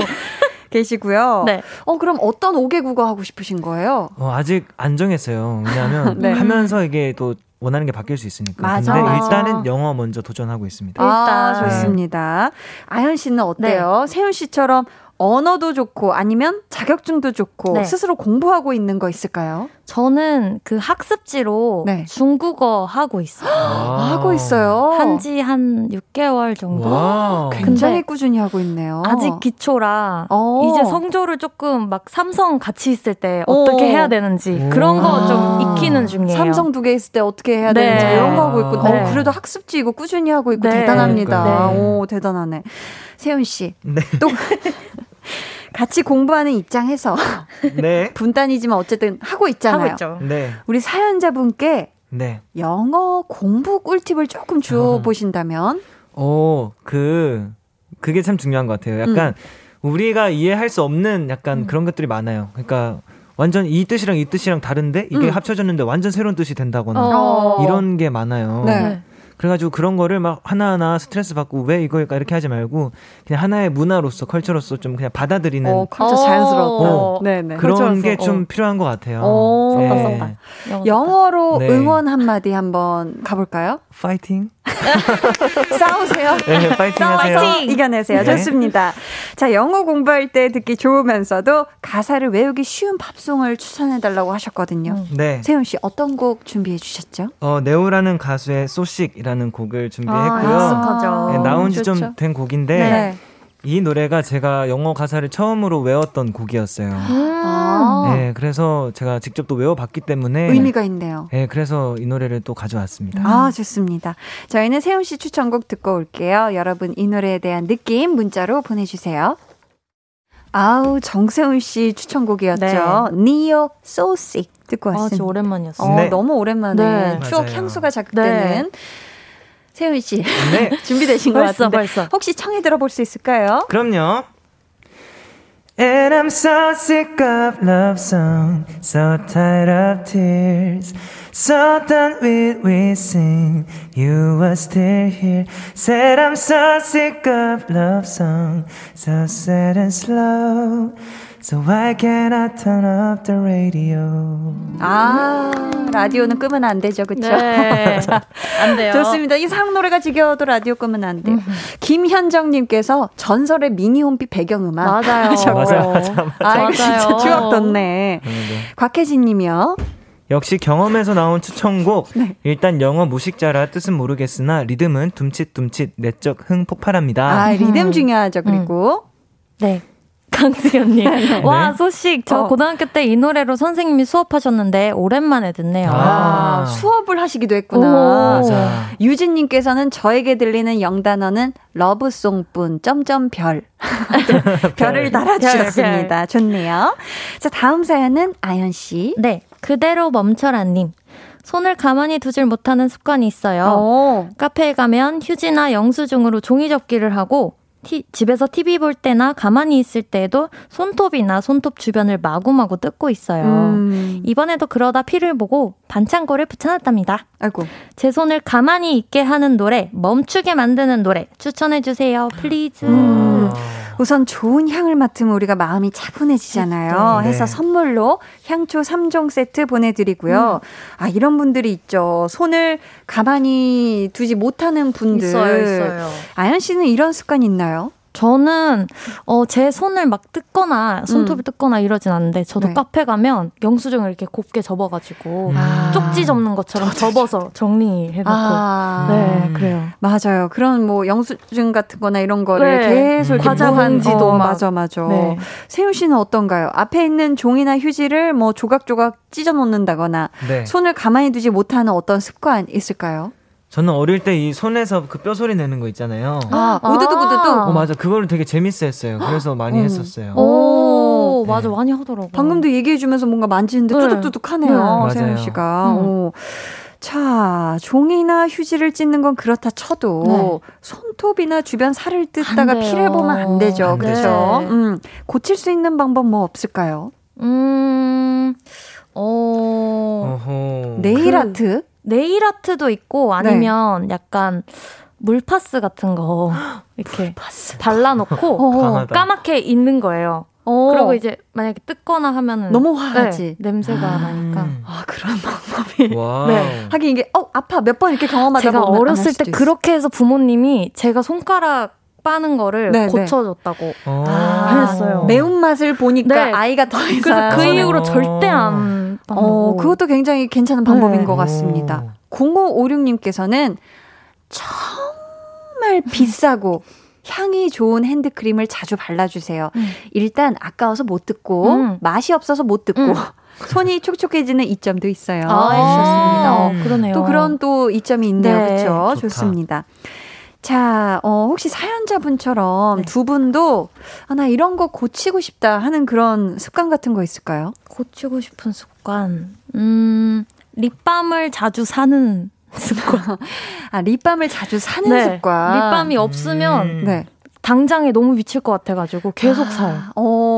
계시고요. 네. 그럼 어떤 5개 국어 하고 싶으신 거예요? 아직 안 정했어요. 왜냐하면 네. 하면서 이게 또 원하는 게 바뀔 수 있으니까. 맞아. 근데 일단은 영어 먼저 도전하고 있습니다. 일단. 좋습니다. 아연 씨는 어때요? 네. 세훈 씨처럼 언어도 좋고 아니면 자격증도 좋고 네. 스스로 공부하고 있는 거 있을까요? 저는 그 학습지로 네. 중국어 하고 있어요. 하고 있어요? 한지 한 6개월 정도. 굉장히 꾸준히 하고 있네요. 아직 기초라 이제 성조를 조금 막 삼성 같이 있을 때 어떻게 해야 되는지 그런 거 좀 익히는 중이에요. 삼성 2개 있을 때 어떻게 해야 되는지 이런 거 하고 있고 그래도 학습지 이거 꾸준히 하고 있고 대단합니다. 그러니까. 대단하네. 세훈 씨. 네. 또 같이 공부하는 입장에서 네. 분단이지만 어쨌든 하고 있잖아요. 네. 우리 사연자분께 영어 공부 꿀팁을 조금 주어보신다면? 그게 참 중요한 것 같아요. 약간 우리가 이해할 수 없는 약간 그런 것들이 많아요. 그러니까 완전 이 뜻이랑 이 뜻이랑 다른데 이게 합쳐졌는데 완전 새로운 뜻이 된다거나 이런 게 많아요. 네. 그래가지고 그런 거를 막 하나하나 스트레스 받고 왜 이거일까 이렇게 하지 말고 그냥 하나의 문화로서 컬처로서 좀 그냥 받아들이는 컬처 자연스럽고 네네. 그런 게 좀 필요한 것 같아요. 네. 영어로 응원 한마디 한번 가볼까요? 파이팅. 싸우세요. 네, 파이팅. 이겨내세요. 네. 좋습니다. 자, 영어 공부할 때 듣기 좋으면서도 가사를 외우기 쉬운 팝송을 추천해달라고 하셨거든요. 네. 세훈 씨 어떤 곡 준비해 주셨죠? 네오라는 가수의 소식이라는 곡을 준비했고요. 네, 나온 지 좀 된 곡인데 이 노래가 제가 영어 가사를 처음으로 외웠던 곡이었어요. 네, 그래서 제가 직접 또 외워봤기 때문에 의미가 있네요. 네, 그래서 이 노래를 또 가져왔습니다. 좋습니다. 저희는 세훈 씨 추천곡 듣고 올게요. 여러분 이 노래에 대한 느낌 문자로 보내주세요. 정세훈 씨 추천곡이었죠. 니오 So Sick 듣고 왔습니다. 진짜 오랜만이었어요. 너무 오랜만에 추억 향수가 자극되는 세훈 씨 준비되신 것 같은데 혹시 청해 들어볼 수 있을까요? 그럼요. And I'm so sick of love song, so tired of tears, so done with wishing you were still here. Said I'm so sick of love song, so sad and slow. So why can't I turn up the radio? 라디오는 끄면 안 되죠, 그렇죠? 네, 안 돼요. 좋습니다. 이상 노래가 지겨워도 라디오 끄면 안 돼요. 김현정님께서 전설의 미니홈피 배경음악 맞아요. 이거 진짜 추억 돋네. 곽혜진님이요. 역시 경험에서 나온 추천곡. 일단 영어 무식자라 뜻은 모르겠으나 리듬은 둠칫둠칫 내적 흥 폭발합니다. 리듬 중요하죠. 그리고 강수연님. 소식. 저 고등학교 때 이 노래로 선생님이 수업하셨는데 오랜만에 듣네요. 수업을 하시기도 했구나. 유진님께서는 저에게 들리는 영단어는 러브송뿐 .... 별을 달아주셨습니다. 좋네요. 자, 다음 사연은 아연씨. 그대로 멈춰라님. 손을 가만히 두질 못하는 습관이 있어요. 카페에 가면 휴지나 영수증으로 종이접기를 하고 집에서 TV 볼 때나 가만히 있을 때에도 손톱이나 손톱 주변을 마구마구 뜯고 있어요. 이번에도 그러다 피를 보고 반창고를 붙여놨답니다. 제 손을 가만히 있게 하는 노래, 멈추게 만드는 노래 추천해주세요. 플리즈. 우선 좋은 향을 맡으면 우리가 마음이 차분해지잖아요. 해서 선물로 향초 3종 세트 보내드리고요. 이런 분들이 있죠. 손을 가만히 두지 못하는 분들. 있어요. 아연 씨는 이런 습관이 있나요? 저는 제 손을 막 뜯거나 손톱을 뜯거나 이러진 않는데 저도 네. 카페 가면 영수증을 이렇게 곱게 접어가지고 쪽지 접는 것처럼 접어서 정리해놓고 네 그래요. 맞아요. 그런 뭐 영수증 같은 거나 이런 거를 네. 계속 과자반지도 맞아. 네. 세훈 씨는 어떤가요? 앞에 있는 종이나 휴지를 뭐 조각조각 찢어 놓는다거나 네. 손을 가만히 두지 못하는 어떤 습관 있을까요? 저는 어릴 때 이 손에서 그 뼈소리 내는 거 있잖아요. 우드두구두두. 맞아. 그거를 되게 재밌어 했어요. 그래서 많이 했었어요. 오, 네. 맞아. 많이 하더라고요. 방금도 얘기해주면서 뭔가 만지는데 네. 뚜둑뚜둑하네요. 네. 세훈 씨가. 자, 종이나 휴지를 찢는 건 그렇다 쳐도 네. 손톱이나 주변 살을 뜯다가 피를 보면 안 되죠. 안 그렇죠? 네. 고칠 수 있는 방법 뭐 없을까요? 네일 아트? 네일 아트도 있고 아니면 네. 약간 물파스 같은 거 이렇게 물파스. 발라놓고 까맣게 있는 거예요. 그리고 이제 만약에 뜯거나 하면은 너무 화나지. 네, 냄새가 나니까. 그런 방법이. 네. 하긴 이게 아파 몇 번 이렇게 경험하다 제가 보면 어렸을 때 그렇게 해서 부모님이 제가 손가락 빠는 거를 네네. 고쳐줬다고 했어요. 매운맛을 보니까 네. 아이가 더 이상. 그래서 그 이후로 절대 안 그것도 굉장히 괜찮은 방법인 네. 것 같습니다. 0556님께서는 정말 비싸고 향이 좋은 핸드크림을 자주 발라주세요. 일단 아까워서 못 듣고 맛이 없어서 못 듣고 손이 촉촉해지는 이점도 있어요. 좋습니다. 그러네요. 또 그런 또 이점이 있네요. 네. 그렇죠. 좋습니다. 자, 혹시 사연자분처럼 네. 두 분도 나 이런 거 고치고 싶다 하는 그런 습관 같은 거 있을까요? 고치고 싶은 습관. 립밤을 자주 사는 습관. 립밤을 자주 사는 네. 습관. 립밤이 없으면 네. 당장에 너무 미칠 것 같아가지고 계속 사요.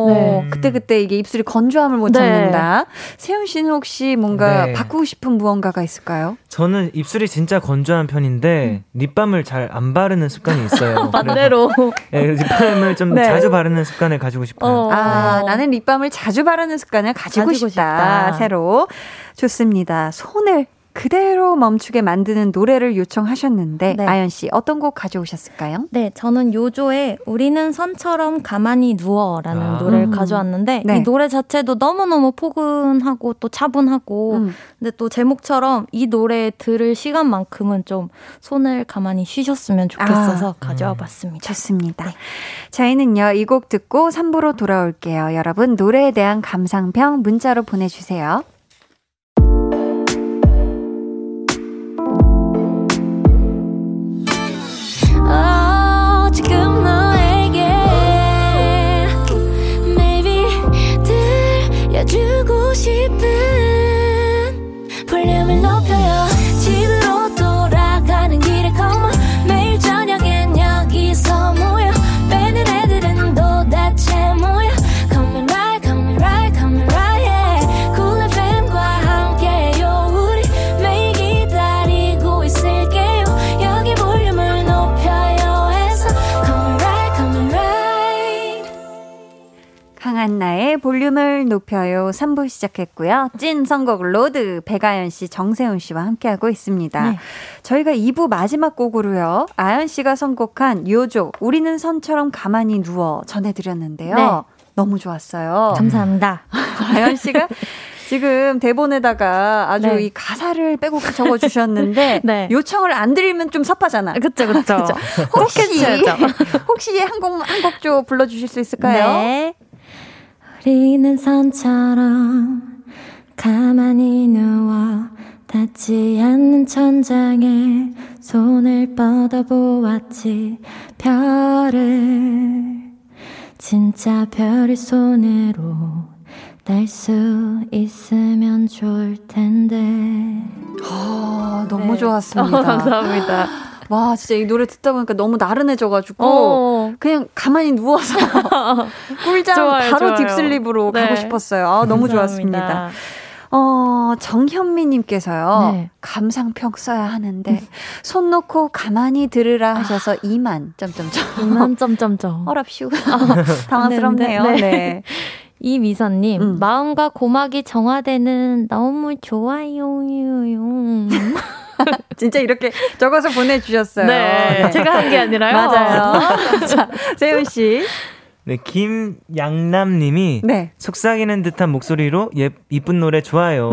네. 그때그때 이게 입술이 건조함을 못 잡는다. 네. 세훈 씨는 혹시 뭔가 네. 바꾸고 싶은 무언가가 있을까요? 저는 입술이 진짜 건조한 편인데 립밤을 잘 안 바르는 습관이 있어요. 반대로. 네, 립밤을 좀 네. 자주 바르는 습관을 가지고 싶어요. 나는 립밤을 자주 바르는 습관을 가지고 싶다. 새로. 좋습니다. 손을 그대로 멈추게 만드는 노래를 요청하셨는데 네. 아연 씨 어떤 곡 가져오셨을까요? 네, 저는 요조의 우리는 선처럼 가만히 누워라는 노래를 가져왔는데 네. 이 노래 자체도 너무너무 포근하고 또 차분하고 근데 또 제목처럼 이 노래 들을 시간만큼은 좀 손을 가만히 쉬셨으면 좋겠어서 가져와 봤습니다. 좋습니다. 네. 저희는요 이 곡 듣고 3부로 돌아올게요. 여러분 노래에 대한 감상평 문자로 보내주세요. 주고 싶은 볼륨을 높여요. 집으로 돌아가는 길에 come on. 매일 저녁엔 여기서 모여 빼는 애들은 도대체 뭐야. Come right, come right, come right yeah. Cool FM과 함께요. 우리 매일 기다리고 있을게요. 여기 볼륨을 높여요 해서 come right, come right. 강한나의 볼륨을 높여요. 3부 시작했고요. 찐 선곡 로드 백아연 씨, 정세훈 씨와 함께하고 있습니다. 네. 저희가 2부 마지막 곡으로요. 아연 씨가 선곡한 요조 우리는 선처럼 가만히 누워 전해드렸는데요. 네. 너무 좋았어요. 감사합니다. 아연 씨가 지금 대본에다가 아주 네. 이 가사를 빼곡히 적어주셨는데 네. 요청을 안 드리면 좀 섭하잖아. 그렇죠. 혹시 한 곡 좀 불러주실 수 있을까요? 네. 우리는 산처럼 가만히 누워 닿지 않는 천장에 손을 뻗어보았지. 별을 진짜 별을 손으로 날 수 있으면 좋을 텐데. 너무 네. 좋았습니다. 감사합니다. 와 진짜 이 노래 듣다 보니까 너무 나른해져가지고 그냥 가만히 누워서 꿀잠 좋아요. 딥슬립으로 네. 가고 싶었어요. 너무 좋았습니다. 정현미님께서요 네. 감상평 써야 하는데 손 놓고 가만히 들으라 하셔서 2만... 어랍시고 당황스럽네요. 네. 이미선님 마음과 고막이 정화되는 너무 좋아요. 진짜 이렇게 적어서 보내주셨어요. 네, 네. 제가 한 게 아니라요. 맞아요. 자, 세훈 씨. 네, 김양남님이 네. 속삭이는 듯한 목소리로 이쁜 노래 좋아요.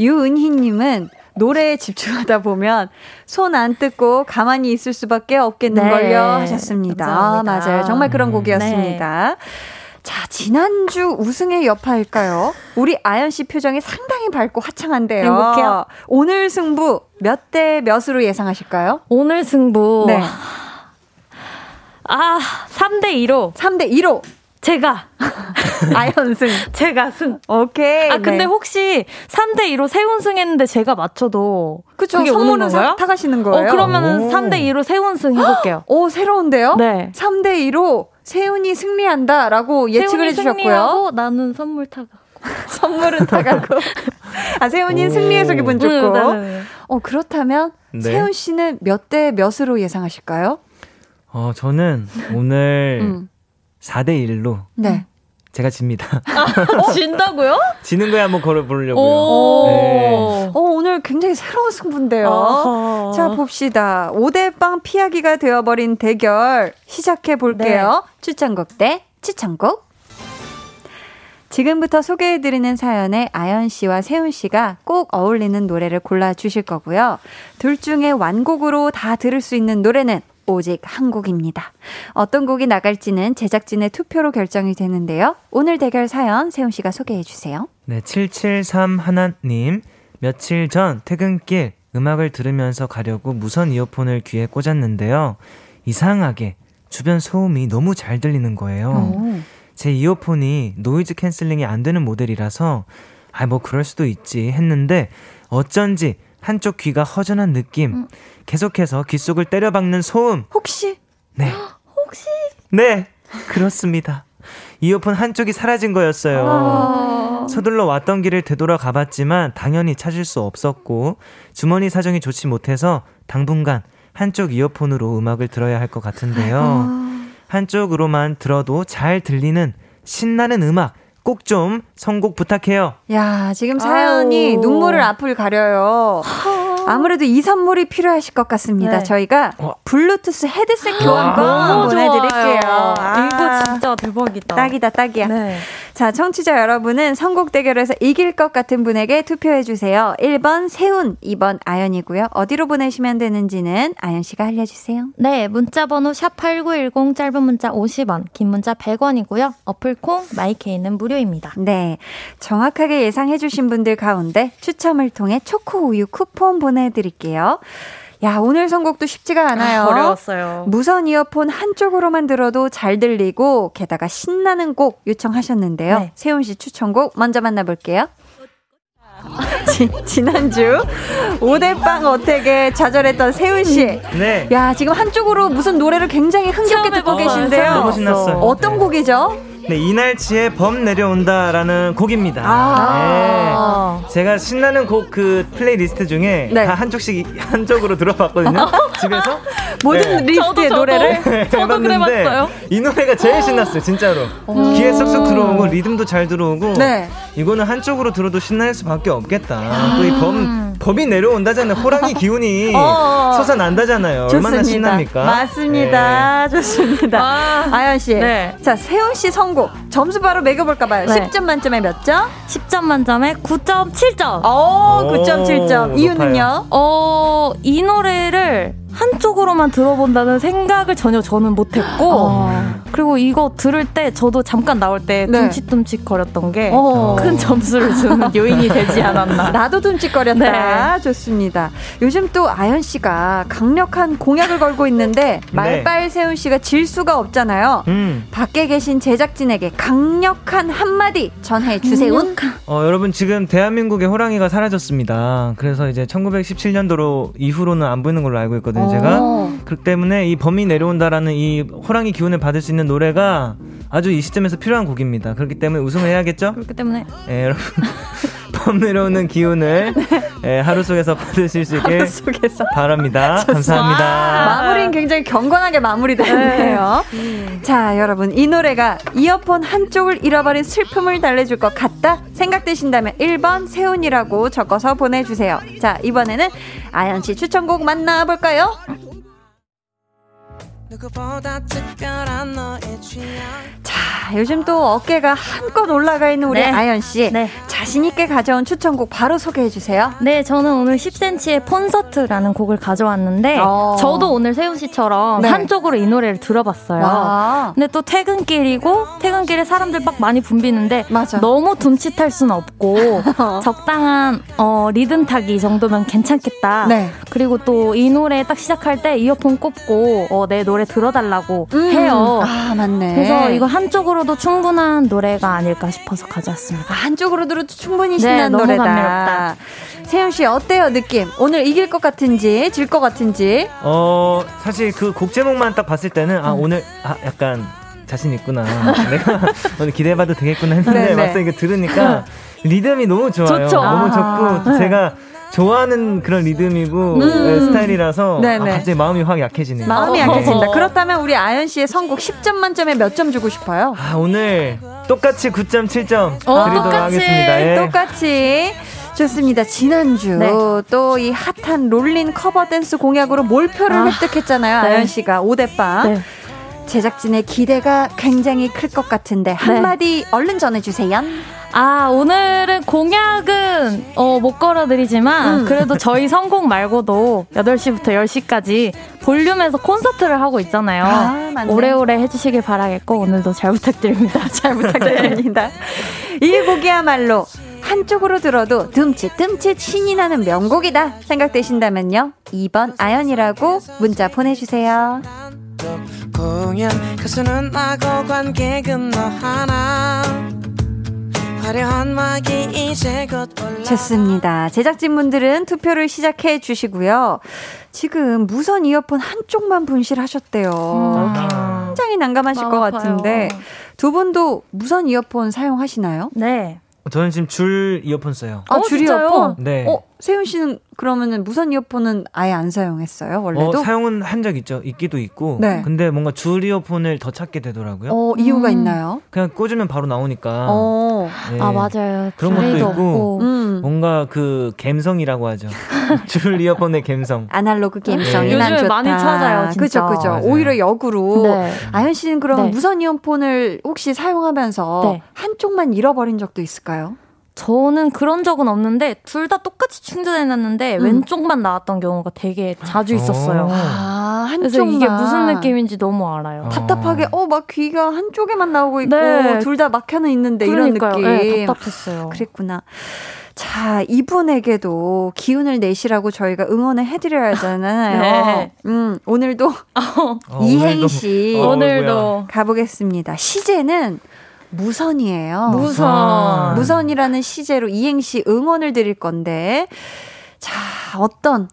유은희님은 노래에 집중하다 보면 손 안 뜯고 가만히 있을 수밖에 없겠는걸요 네. 하셨습니다. 감사합니다. 맞아요. 정말 그런 곡이었습니다. 네. 자, 지난주 우승의 여파일까요? 우리 아연 씨 표정이 상당히 밝고 화창한데요. 행복해요. 오늘 승부 몇 대 몇으로 예상하실까요? 오늘 승부 네. 아, 3대 2로. 3대 2로. 제가 아연승 제가 승. 오케이. 아 근데 네. 혹시 3대 2로 세운승 했는데 제가 맞춰도 그쵸 선물은 타가시는 거예요? 그러면은 3대 2로 세운승 해볼게요. 오 새로운데요? 네. 3대 2로 세훈이 승리한다라고 예측을 해주셨고요. 승리하고 나는 선물 타가고 선물은 타가고. 아 세훈이는 승리해서 기분 좋고. 네. 그렇다면 네. 세훈 씨는 몇 대 몇으로 예상하실까요? 저는 오늘 4대1로 네. 제가 집니다. 아, 진다고요? 지는 거에 한번 걸어보려고요. 오~ 네. 오늘 굉장히 새로운 승부인데요. 아하. 자, 봅시다. 5대 빵 피하기가 되어버린 대결 시작해볼게요. 네. 추천곡 대 추천곡. 지금부터 소개해드리는 사연에 아연 씨와 세훈 씨가 꼭 어울리는 노래를 골라주실 거고요. 둘 중에 완곡으로 다 들을 수 있는 노래는 오직 한 곡입니다. 어떤 곡이 나갈지는 제작진의 투표로 결정이 되는데요. 오늘 대결 사연 세훈 씨가 소개해 주세요. 네, 773 하나님. 며칠 전 퇴근길 음악을 들으면서 가려고 무선 이어폰을 귀에 꽂았는데요. 이상하게 주변 소음이 너무 잘 들리는 거예요. 제 이어폰이 노이즈 캔슬링이 안 되는 모델이라서 뭐 그럴 수도 있지 했는데 어쩐지 한쪽 귀가 허전한 느낌. 계속해서 귀 속을 때려박는 소음. 혹시? 네. 혹시? 네. 그렇습니다. 이어폰 한쪽이 사라진 거였어요. 서둘러 왔던 길을 되돌아 가봤지만 당연히 찾을 수 없었고 주머니 사정이 좋지 못해서 당분간 한쪽 이어폰으로 음악을 들어야 할 것 같은데요. 한쪽으로만 들어도 잘 들리는 신나는 음악 꼭 좀 선곡 부탁해요. 야, 지금 사연이 아오. 눈물을 앞을 가려요. 아무래도 이 선물이 필요하실 것 같습니다. 네. 저희가 블루투스 헤드셋 교환권 보내드릴게요. 이거 진짜 대박이다. 딱이다, 딱이야. 네. 자, 청취자 여러분은 선곡 대결에서 이길 것 같은 분에게 투표해주세요. 1번 세훈, 2번 아연이고요. 어디로 보내시면 되는지는 아연 씨가 알려주세요. 네, 문자번호 샵8910, 짧은 문자 50원, 긴 문자 100원이고요. 어플콩, 마이케이는 무료입니다. 네, 정확하게 예상해주신 분들 가운데 추첨을 통해 초코우유 쿠폰 보내주세요. 해드릴게요. 야, 오늘 선곡도 쉽지가 않아요. 어려웠어요. 무선 이어폰 한쪽으로만 들어도 잘 들리고 게다가 신나는 곡 요청하셨는데요. 네. 세훈 씨 추천곡 먼저 만나볼게요. 지난주 5대빵 어택에 좌절했던 세훈 씨. 네. 야, 지금 한쪽으로 무슨 노래를 굉장히 흥겹게 듣고 계신데요. 너무 신났어요. 어떤 네. 곡이죠? 네, 이날치의 범 내려온다라는 곡입니다. 아~ 네. 제가 신나는 곡 그 플레이리스트 중에 네. 다 한쪽으로 들어봤거든요. 집에서 모든 네. 리스트의 노래를 저도 그래봤어요. 이 노래가 제일 신났어요, 진짜로. 귀에 쏙쏙 들어오고 리듬도 잘 들어오고. 네. 이거는 한쪽으로 들어도 신날 수밖에 없겠다. 또 이 범이 내려온다잖아요. 호랑이 기운이 솟아난다잖아요. 얼마나 신납니까? 맞습니다. 네. 좋습니다. 아연 씨, 네. 자 세훈 씨 선곡. 점수 바로 매겨볼까봐요. 네. 10점 만점에 몇 점? 10점 만점에 9.7점. 오, 9.7점. 이유는요? 이 노래를 한쪽으로만 들어본다는 생각을 전혀 저는 못했고 그리고 이거 들을 때 저도 잠깐 나올 때 네. 둠칫둠칫 거렸던 게 큰 점수를 주는 요인이 되지 않았나. 나도 둠칫거렸다. 네. 좋습니다. 요즘 또 아연 씨가 강력한 공약을 걸고 있는데 말빨 세훈 씨가 질 수가 없잖아요. 밖에 계신 제작진에게 강력한 한마디 전해 주세요. 여러분 지금 대한민국의 호랑이가 사라졌습니다. 그래서 이제 1917년도로 이후로는 안 보이는 걸로 알고 있거든요. 제가 그렇기 때문에 이 범이 내려온다라는 이 호랑이 기운을 받을 수 있는 노래가 아주 이 시점에서 필요한 곡입니다. 그렇기 때문에 우승을 해야겠죠? 그렇기 때문에 네, 여러분 내려오는 기운을 네, 하루 속에서 받으실 수 있길 속에서. 바랍니다. 감사합니다. 마무리는 굉장히 경건하게 마무리되네요. 자, 여러분 이 노래가 이어폰 한쪽을 잃어버린 슬픔을 달래줄 것 같다 생각되신다면 1번 세훈이라고 적어서 보내주세요. 자, 이번에는 아연씨 추천곡 만나볼까요? 자, 요즘 또 어깨가 한껏 올라가 있는 우리 네. 아연씨 네. 자신있게 가져온 추천곡 바로 소개해주세요. 네, 저는 오늘 10cm의 콘서트라는 곡을 가져왔는데 저도 오늘 세훈씨처럼 네. 한쪽으로 이 노래를 들어봤어요. 와. 근데 또 퇴근길이고 퇴근길에 사람들 막 많이 붐비는데 맞아. 너무 둠칫할 순 없고 적당한 리듬 타기 정도면 괜찮겠다. 네. 그리고 또 이 노래 딱 시작할 때 이어폰 꼽고 내 노래 들어달라고 해요. 아, 맞네. 그래서 이거 한쪽으로도 충분한 노래가 아닐까 싶어서 가져왔습니다. 한쪽으로도 충분히 신나는 네, 노래다. 감미롭다. 세훈 씨 어때요, 느낌? 오늘 이길 것 같은지 질 것 같은지? 사실 그 곡 제목만 딱 봤을 때는 오늘 약간 자신 있구나. 내가 오늘 기대해봐도 되겠구나 했는데 막상 이거 들으니까 리듬이 너무 좋아요. 좋죠. 너무 좋고 제가 좋아하는 그런 리듬이고 네, 스타일이라서 갑자기 마음이 확 약해지네요. 마음이 약해진다. 그렇다면 우리 아연씨의 선곡 10점 만점에 몇 점 주고 싶어요? 아, 오늘 똑같이 9.7점 드리도록 하겠습니다. 예. 똑같이 좋습니다. 지난주 또 이 핫한 롤린 커버 댄스 공약으로 몰표를 획득했잖아요. 네. 아연씨가 5대빵 네. 제작진의 기대가 굉장히 클 것 같은데 한마디 얼른 전해주세요. 아, 오늘은 공약은 못 걸어드리지만 그래도 저희 선곡 말고도 8시부터 10시까지 볼륨에서 콘서트를 하고 있잖아요. 아, 맞네. 오래오래 해주시길 바라겠고 오늘도 잘 부탁드립니다. 잘 부탁드립니다. 이 곡이야말로 한쪽으로 들어도 듬칫듬칫 신이 나는 명곡이다 생각되신다면요 2번 아연이라고 문자 보내주세요. 공연 가수는 나고 관객은 너 하나 화려한 막이 이제 곧 올라 좋습니다. 제작진분들은 투표를 시작해 주시고요. 지금 무선 이어폰 한쪽만 분실하셨대요. 굉장히 난감하실 것 같은데 두 분도 무선 이어폰 사용하시나요? 네. 저는 지금 줄 이어폰 써요. 아, 줄 이어폰? 네. 세훈 씨는 그러면은 무선 이어폰은 아예 안 사용했어요, 원래도? 사용은 한 적 있죠. 있기도 있고. 네. 근데 뭔가 줄 이어폰을 더 찾게 되더라고요. 이유가 있나요? 그냥 꽂으면 바로 나오니까. 네. 아, 맞아요. 그런 것도 있고. 뭔가 그 갬성이라고 하죠. 줄 이어폰의 갬성. 아날로그 갬성이 난 좋다. 요즘 많이 찾아요, 진짜. 그죠. 오히려 역으로. 네. 아현 씨는 그럼 무선 이어폰을 혹시 사용하면서 한쪽만 잃어버린 적도 있을까요? 저는 그런 적은 없는데 둘 다 똑같이 충전해놨는데 왼쪽만 나왔던 경우가 되게 자주 있었어요. 아, 한쪽만. 그래서 이게 무슨 느낌인지 너무 알아요. 답답하게 막 귀가 한쪽에만 나오고 있고 둘 다 막혀는 있는데 그러니까요. 이런 느낌. 네, 답답했어요. 그랬구나. 자, 이분에게도 기운을 내시라고 저희가 응원을 해드려야 하잖아요. 네. 오늘도 이행시 오늘도 가보겠습니다. 시제는 무선이에요. 무선이라는 시제로 이행시 응원을 드릴 건데 자, 어떤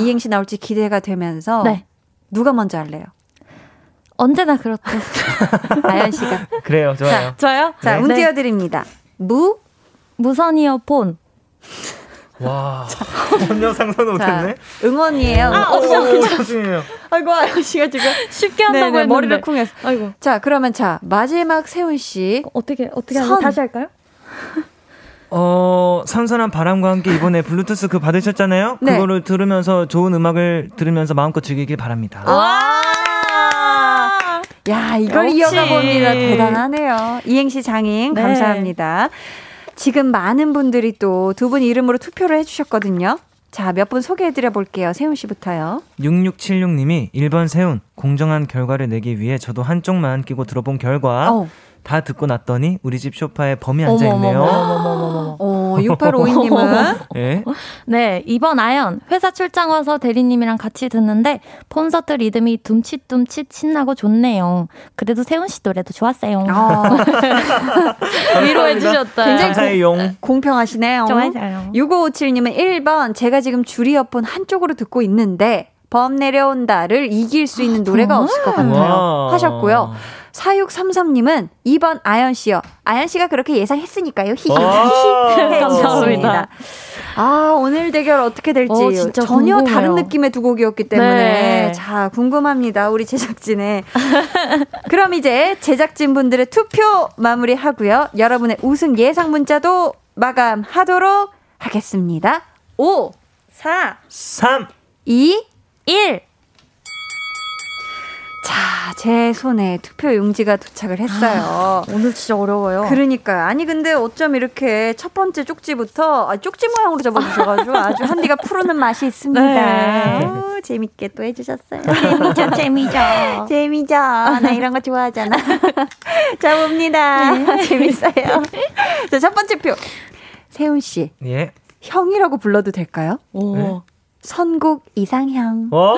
이행시 나올지 기대가 되면서 누가 먼저 할래요? 언제나 그렇다. 아연 씨가. 그래요, 좋아요. 자, 저요? 자, 운 띄워드립니다. 무선 이어폰. 와, 전혀 상상도 못했네. 응원이에요. 아, 죄송해요. 아이고, 아연 씨가 지금 쉽게 한다고 했는데 머리를 쿵해서. 아이고. 자, 그러면 마지막 세훈 씨 어떻게 하면 다시 할까요? 선선한 바람과 함께 이번에 블루투스 받으셨잖아요. 그거를 들으면서 좋은 음악을 들으면서 마음껏 즐기길 바랍니다. 와. 야, 이걸 이어가 봅니다. 대단하네요. 이행시 장인 감사합니다. 지금 많은 분들이 또 두 분 이름으로 투표를 해주셨거든요. 자, 몇 분 소개해드려 볼게요. 세훈 씨부터요. 6676님이 1번 세훈, 공정한 결과를 내기 위해 저도 한쪽만 끼고 들어본 결과 다 듣고 났더니 우리 집 소파에 범이 앉아있네요. 6852님은 네, 2번 아연, 회사 출장 와서 대리님이랑 같이 듣는데 콘서트 리듬이 둠칫둠칫 신나고 좋네요. 그래도 세훈씨 노래도 좋았어요. 위로해 주셨다. 굉장히 공평하시네요. 좋아요. 6557님은 1번 제가 지금 줄 이어폰 한쪽으로 듣고 있는데 범 내려온다를 이길 수 있는 노래가 없을 것 같아요 하셨고요. 4633님은 2번 아연씨요. 아연씨가 그렇게 예상했으니까요. 히히. 감사합니다. 아, 오늘 대결 어떻게 될지 전혀 궁금해요. 다른 느낌의 두 곡이었기 때문에. 네. 자, 궁금합니다. 우리 제작진의. 그럼 이제 제작진분들의 투표 마무리하고요. 여러분의 우승 예상 문자도 마감하도록 하겠습니다. 5, 4, 3, 2, 1. 자, 제 손에 투표 용지가 도착을 했어요. 아, 오늘 진짜 어려워요. 그러니까요. 아니 근데 어쩜 이렇게 첫 번째 쪽지부터 쪽지 모양으로 접어주셔가지고 아주 한디가 푸르는 맛이 있습니다. 네. 오, 재밌게 또 해주셨어요. 재미죠, 재미죠. 재미죠. 나 이런 거 좋아하잖아. 자, 봅니다. 네. 재밌어요. 자, 첫 번째 표. 세훈 씨. 예. 형이라고 불러도 될까요? 오. 네. 선곡 이상형. 어?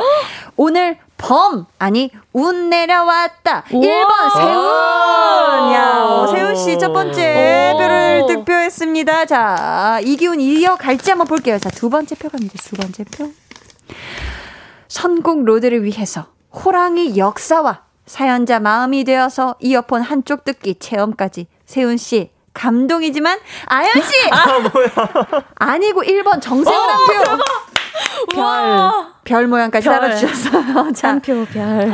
오늘 범 아니 운 내려왔다. 1번 세훈. 야, 세훈 씨 첫 번째 표를 득표했습니다. 자, 이 기운 이어갈지 한번 볼게요. 자, 두 번째 표 갑니다. 두 번째 표. 선곡 로드를 위해서 호랑이 역사와 사연자 마음이 되어서 이어폰 한쪽 듣기 체험까지. 세훈 씨 감동이지만 아연 씨. 아, 뭐야? 아니고 1번 정세훈 한 표. 대박. 별 모양까지 따라주셨어요. 한 표 별.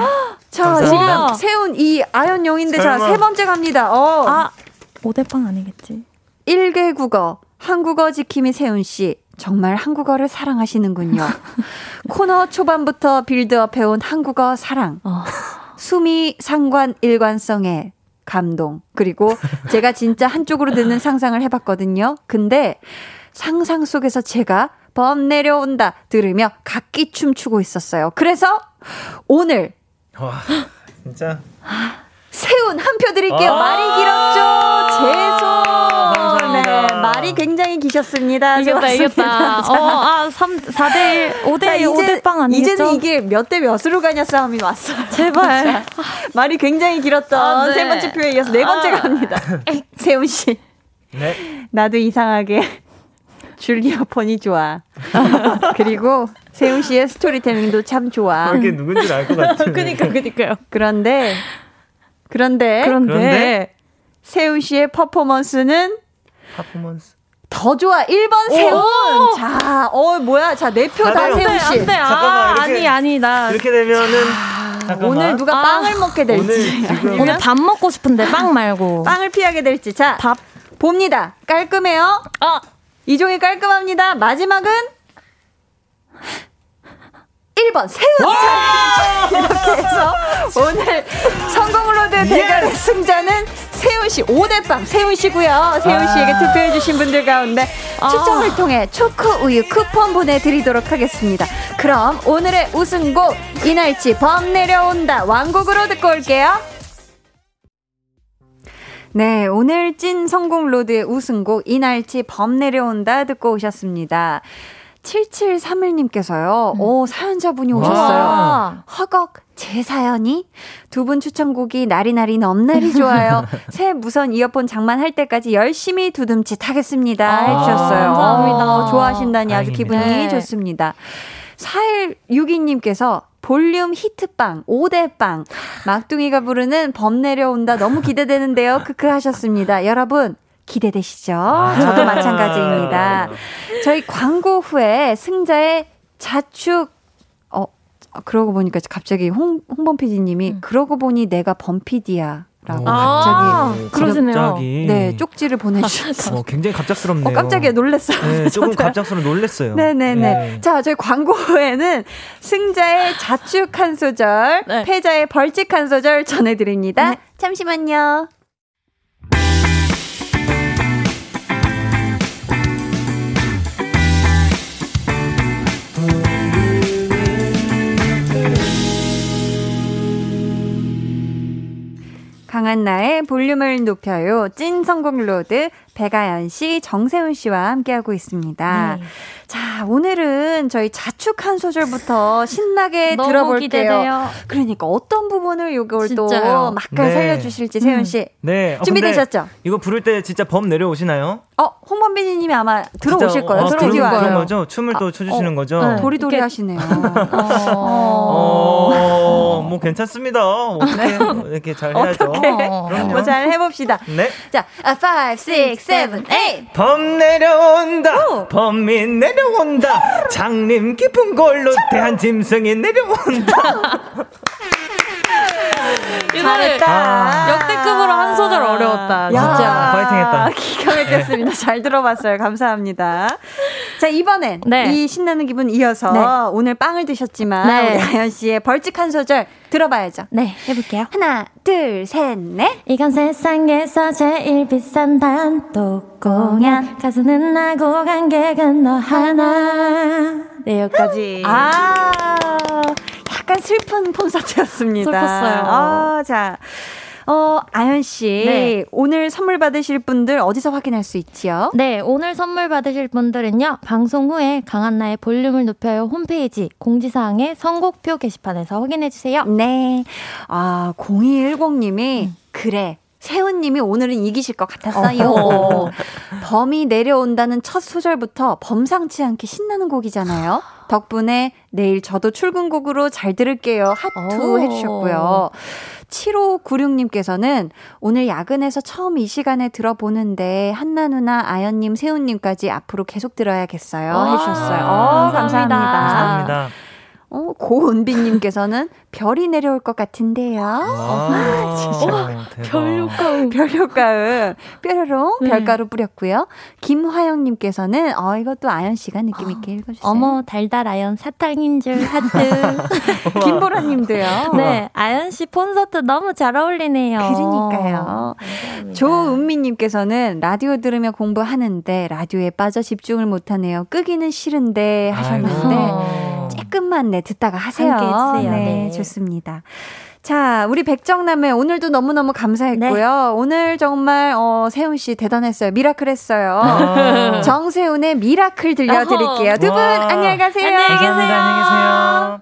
자, 지금 세운 이 아연용인데, 자, 세 번째 갑니다. 아, 5대빵 아니겠지? 1개 국어, 한국어 지킴이 세훈씨. 정말 한국어를 사랑하시는군요. 코너 초반부터 빌드업 해온 한국어 사랑. 수미 상관 일관성에 감동. 그리고 제가 진짜 한쪽으로 듣는 상상을 해봤거든요. 근데 상상 속에서 제가 범 내려온다 들으며 각기 춤추고 있었어요. 그래서 오늘 와, 진짜 세훈 한 표 드릴게요. 말이 길었죠. 죄송. 감사합니다. 네, 말이 굉장히 기셨습니다. 이겼다, 이겼다. 4대1, 5대1, 5대 빵 아니겠죠? 이제는 이게 몇 대 몇으로 가냐 싸움이 왔어요. 제발. 말이 굉장히 길었던 네. 세 번째 표에 이어서 네 번째 갑니다. 세훈 씨. 네. 나도 이상하게 줄 이어폰이 좋아. 그리고 세훈 씨의 스토리텔링도 참 좋아. 그게 누군지 알 것 같아요. 그니까요. 그런데 세훈 씨의 퍼포먼스는 더 좋아. 1번 세훈. 자, 뭐야? 자, 내 표 다 세훈 씨. 안 돼. 잠깐만. 아니 나 이렇게 되면은 잠깐만. 오늘 누가 빵을 먹게 될지. 오늘 밥 먹고 싶은데 빵 말고 빵을 피하게 될지. 자, 밥 봅니다. 깔끔해요. 이종이 깔끔합니다. 마지막은 1번 세훈. 이렇게 해서 오늘 성공로드 대결의 승자는 세훈 씨. 5대빵 세훈 씨고요. 세훈 씨에게 투표해 주신 분들 가운데 추첨을 통해 초코 우유 쿠폰 보내드리도록 하겠습니다. 그럼 오늘의 우승곡 이날치 범 내려온다 왕곡으로 듣고 올게요. 네, 오늘 찐 성공 로드의 우승곡 이날치 범 내려온다 듣고 오셨습니다. 7731님께서요. 사연자분이 오셨어요. 허걱 제 사연이? 두 분 추천곡이 나리나리 넘나리 좋아요. 새 무선 이어폰 장만할 때까지 열심히 두둠칫 하겠습니다. 해주셨어요. 감사합니다. 좋아하신다니 아주 기분이 좋습니다. 4162님께서 볼륨 히트빵 5대빵 막둥이가 부르는 범 내려온다 너무 기대되는데요. 크크 하셨습니다. 여러분 기대되시죠? 저도 마찬가지입니다. 저희 광고 후에 승자의 자축 그러고 보니까 갑자기 홍범 PD님이 그러고 보니 내가 범 PD야 라고 갑자기 그러시네요. 네, 쪽지를 보내주셨어요. 굉장히 갑작스럽네요. 깜짝이야 놀랐어요. 네, 조금 갑작스럽게 놀랐어요. 네네네. 자, 저희 광고에는 승자의 자축 한 소절, 패자의 벌칙 한 소절 전해드립니다. 네. 잠시만요. 강한나의 볼륨을 높여요. 찐 성공 로드 백아연 씨, 정세훈 씨와 함께하고 있습니다. 네. 자, 오늘은 저희 자축 한 소절부터 신나게 들어볼게요. 기대돼요. 그러니까 어떤 부분을 이걸 또 막간 네. 살려주실지 세훈 씨 네. 준비되셨죠? 이거 부를 때 진짜 범 내려오시나요? 홍범빈님이 아마 들어오실 거예요. 들어오는 거죠? 춤을 또 춰주시는 거죠? 네. 도리도리 하시네요. 뭐 괜찮습니다. 어떻게 이렇게 잘 해야죠. 뭐 잘 해봅시다. 네. 자, 5, 6, 7, 8. 범 내려온다. 오. 범이 내려온다. 장님 깊은 걸로 대한 짐승이 내려온다. 이 노래 역대급으로 한 소절 어려웠다. 진짜 파이팅했다. 기가 막혔습니다. 네. 잘 들어봤어요. 감사합니다. 자, 이번엔 네. 이 신나는 기분 이어서 네. 오늘 빵을 드셨지만 네. 우리 아연 씨의 벌칙한 소절 들어봐야죠. 네, 해볼게요. 하나, 둘, 셋, 넷. 이건 세상에서 제일 비싼 단독 공연. 가수는 나고 관객은 너 하나. 네, 여기까지. 약간 슬픈 콘서트였습니다. 슬펐어요. 자, 아연 씨 네. 오늘 선물 받으실 분들 어디서 확인할 수 있지요? 네, 오늘 선물 받으실 분들은요 방송 후에 강한나의 볼륨을 높여요 홈페이지 공지사항의 선곡표 게시판에서 확인해 주세요. 네, 0210님이 그래. 세훈님이 오늘은 이기실 것 같았어요. 범이 내려온다는 첫 소절부터 범상치 않게 신나는 곡이잖아요. 덕분에 내일 저도 출근곡으로 잘 들을게요. 하트 해주셨고요. 7596님께서는 오늘 야근해서 처음 이 시간에 들어보는데 한나 누나, 아연님, 세훈님까지 앞으로 계속 들어야겠어요. 해주셨어요. 감사합니다. 감사합니다. 고은빈님께서는 별이 내려올 것 같은데요. 별효과음. 별효과음. 뾰로롱 별가루 뿌렸고요. 김화영님께서는 이것도 아연씨가 느낌있게 읽어주세요. 어머, 달달 아연 사탕인 줄 하트. 김보라님도요. 네, 아연씨 콘서트 너무 잘 어울리네요. 그러니까요. 조은미님께서는 라디오 들으며 공부하는데 라디오에 빠져 집중을 못하네요. 끄기는 싫은데 하셨는데 조금만 네, 듣다가 하세요. 네, 좋습니다. 자, 우리 백정남의 오늘도 너무너무 감사했고요. 네. 오늘 정말 세훈 씨 대단했어요. 미라클 했어요. 정세훈의 미라클 들려드릴게요. 두 분 안녕히 가세요. 안녕히 계세요. 안녕히 계세요.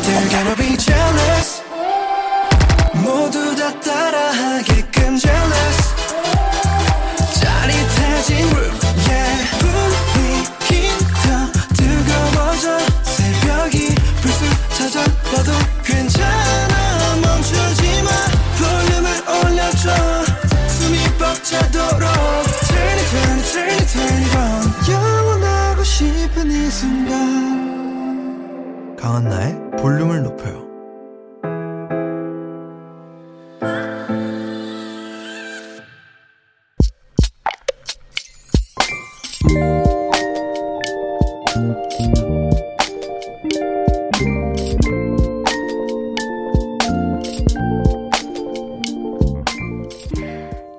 They're gonna be jealous. 모두 다 따라하게끔 jealous. 짜릿해진 roof. 새벽이 불쑥 찾아와도 괜찮아. 멈추지마. 볼륨을 올려줘. 숨이 벅차도록 Turn it, turn it, turn it, turn it on. 영원하고 싶은 이 순간 강한나의 볼륨을 높여요.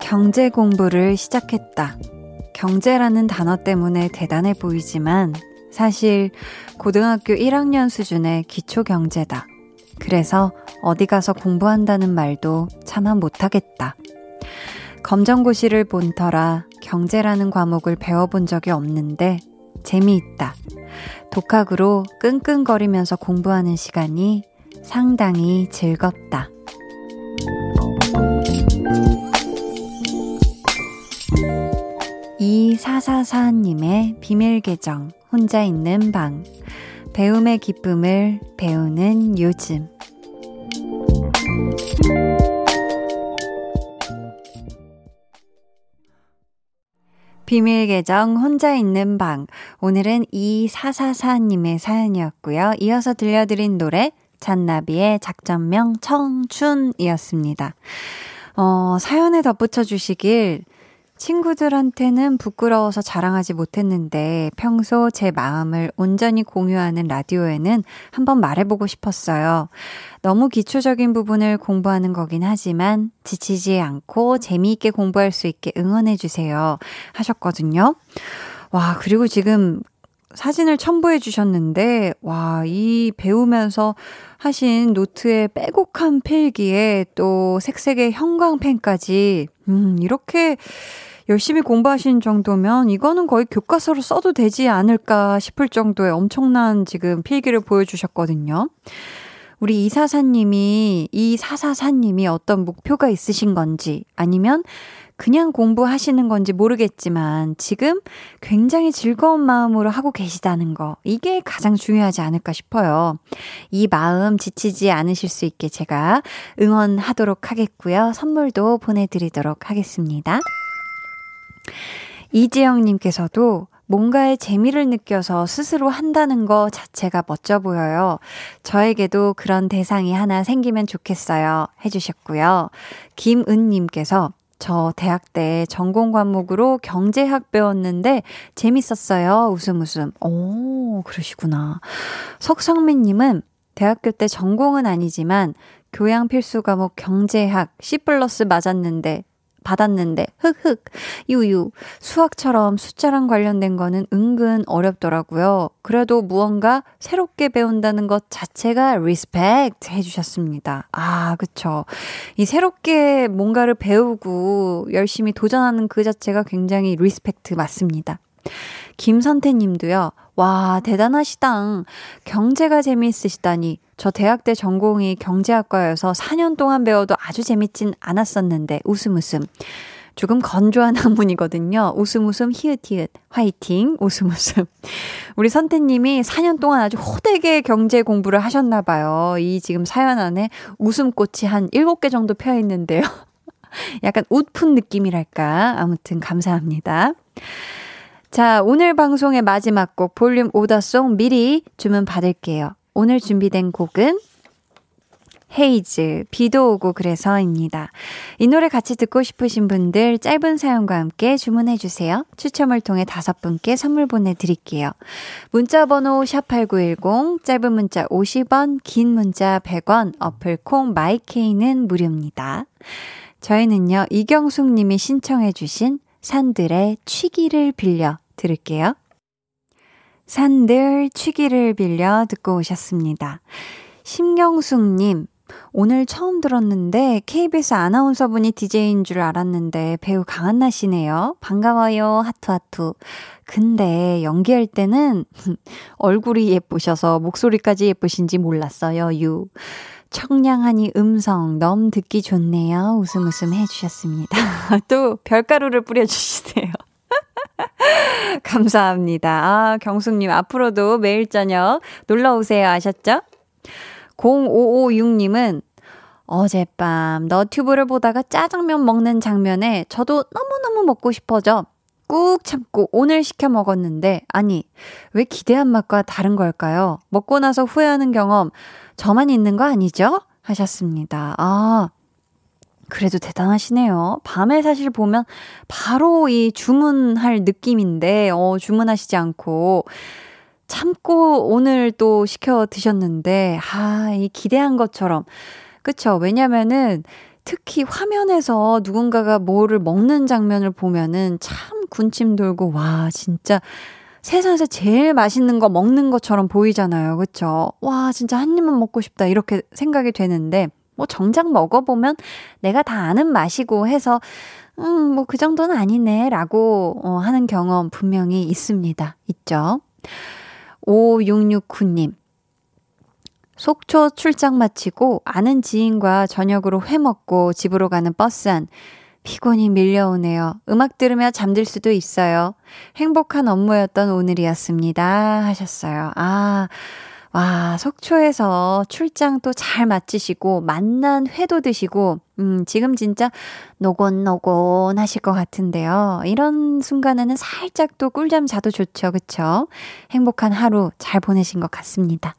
경제 공부를 시작했다. 경제라는 단어 때문에 대단해 보이지만 사실 고등학교 1학년 수준의 기초경제다. 그래서 어디 가서 공부한다는 말도 차마 못하겠다. 검정고시를 본 터라 경제라는 과목을 배워본 적이 없는데 재미있다. 독학으로 끙끙거리면서 공부하는 시간이 상당히 즐겁다. 이 444님의 비밀계정 혼자 있는 방. 배움의 기쁨을 배우는 요즘. 비밀계정 혼자 있는 방. 오늘은 이 444님의 사연이었고요. 이어서 들려드린 노래 잔나비의 작전명 청춘이었습니다. 사연에 덧붙여 주시길. 친구들한테는 부끄러워서 자랑하지 못했는데 평소 제 마음을 온전히 공유하는 라디오에는 한번 말해보고 싶었어요. 너무 기초적인 부분을 공부하는 거긴 하지만 지치지 않고 재미있게 공부할 수 있게 응원해주세요. 하셨거든요. 와, 그리고 지금 사진을 첨부해 주셨는데 와, 이 배우면서 하신 노트의 빼곡한 필기에 또 색색의 형광펜까지 이렇게 열심히 공부하신 정도면 이거는 거의 교과서로 써도 되지 않을까 싶을 정도의 엄청난 지금 필기를 보여주셨거든요. 우리 이사사사님이 어떤 목표가 있으신 건지 아니면 그냥 공부하시는 건지 모르겠지만 지금 굉장히 즐거운 마음으로 하고 계시다는 거, 이게 가장 중요하지 않을까 싶어요. 이 마음 지치지 않으실 수 있게 제가 응원하도록 하겠고요. 선물도 보내드리도록 하겠습니다. 이지영님께서도 뭔가의 재미를 느껴서 스스로 한다는 거 자체가 멋져 보여요. 저에게도 그런 대상이 하나 생기면 좋겠어요. 해주셨고요. 김은님께서 저 대학 때 전공 과목으로 경제학 배웠는데 재밌었어요. 웃음. 오, 그러시구나. 석성민님은 대학교 때 전공은 아니지만 교양 필수 과목 경제학 C+ 받았는데 흑흑 유유 수학처럼 숫자랑 관련된 거는 은근 어렵더라고요. 그래도 무언가 새롭게 배운다는 것 자체가 리스펙트 해주셨습니다. 아, 그쵸. 이 새롭게 뭔가를 배우고 열심히 도전하는 그 자체가 굉장히 리스펙트 맞습니다. 김선태 님도요. 와, 대단하시당. 경제가 재미있으시다니. 저 대학 때 전공이 경제학과여서 4년 동안 배워도 아주 재밌진 않았었는데 웃음. 조금 건조한 한문이거든요. 웃음 히읗 화이팅 웃음. 우리 선태님이 4년 동안 아주 호되게 경제 공부를 하셨나 봐요. 이 지금 사연 안에 웃음꽃이 한 7개 정도 펴있는데요. 약간 웃픈 느낌이랄까. 아무튼 감사합니다. 자, 오늘 방송의 마지막 곡 볼륨 오더송 미리 주문 받을게요. 오늘 준비된 곡은 헤이즈, 비도 오고 그래서입니다. 이 노래 같이 듣고 싶으신 분들 짧은 사연과 함께 주문해주세요. 추첨을 통해 5분께 선물 보내드릴게요. 문자번호 샵8910, 짧은 문자 50원, 긴 문자 100원, 어플콩 마이케이는 무료입니다. 저희는요, 이경숙님이 신청해주신 산들의 취기를 빌려 들을게요. 산들 취기를 빌려 듣고 오셨습니다. 심경숙님, 오늘 처음 들었는데 KBS 아나운서분이 DJ인 줄 알았는데 배우 강한나 씨네요. 반가워요. 하투하투. 근데 연기할 때는 얼굴이 예쁘셔서 목소리까지 예쁘신지 몰랐어요. 청량하니 음성 너무 듣기 좋네요. 웃음 해주셨습니다. 또 별가루를 뿌려주시네요. 감사합니다. 아, 경숙님 앞으로도 매일 저녁 놀러오세요. 아셨죠? 0556님은 어젯밤 너튜브를 보다가 짜장면 먹는 장면에 저도 너무너무 먹고 싶어져 꾹 참고 오늘 시켜 먹었는데 아니 왜 기대한 맛과 다른 걸까요? 먹고 나서 후회하는 경험 저만 있는 거 아니죠? 하셨습니다. 아, 그래도 대단하시네요. 밤에 사실 보면 바로 이 주문할 느낌인데 주문하시지 않고 참고 오늘 또 시켜 드셨는데 아, 이 기대한 것처럼 그쵸? 왜냐면은 특히 화면에서 누군가가 뭐를 먹는 장면을 보면은 참 군침 돌고 와 진짜 세상에서 제일 맛있는 거 먹는 것처럼 보이잖아요. 그쵸? 와 진짜 한 입만 먹고 싶다 이렇게 생각이 되는데 뭐 정작 먹어보면 내가 다 아는 맛이고 해서 뭐 그 정도는 아니네 라고 하는 경험 분명히 있습니다. 있죠? 5669님 속초 출장 마치고 아는 지인과 저녁으로 회 먹고 집으로 가는 버스 안 피곤이 밀려오네요. 음악 들으며 잠들 수도 있어요. 행복한 업무였던 오늘이었습니다. 하셨어요. 아, 와, 속초에서 출장 또 잘 마치시고 만난 회도 드시고 지금 진짜 노곤노곤 하실 것 같은데요. 이런 순간에는 살짝 또 꿀잠 자도 좋죠. 그쵸? 행복한 하루 잘 보내신 것 같습니다.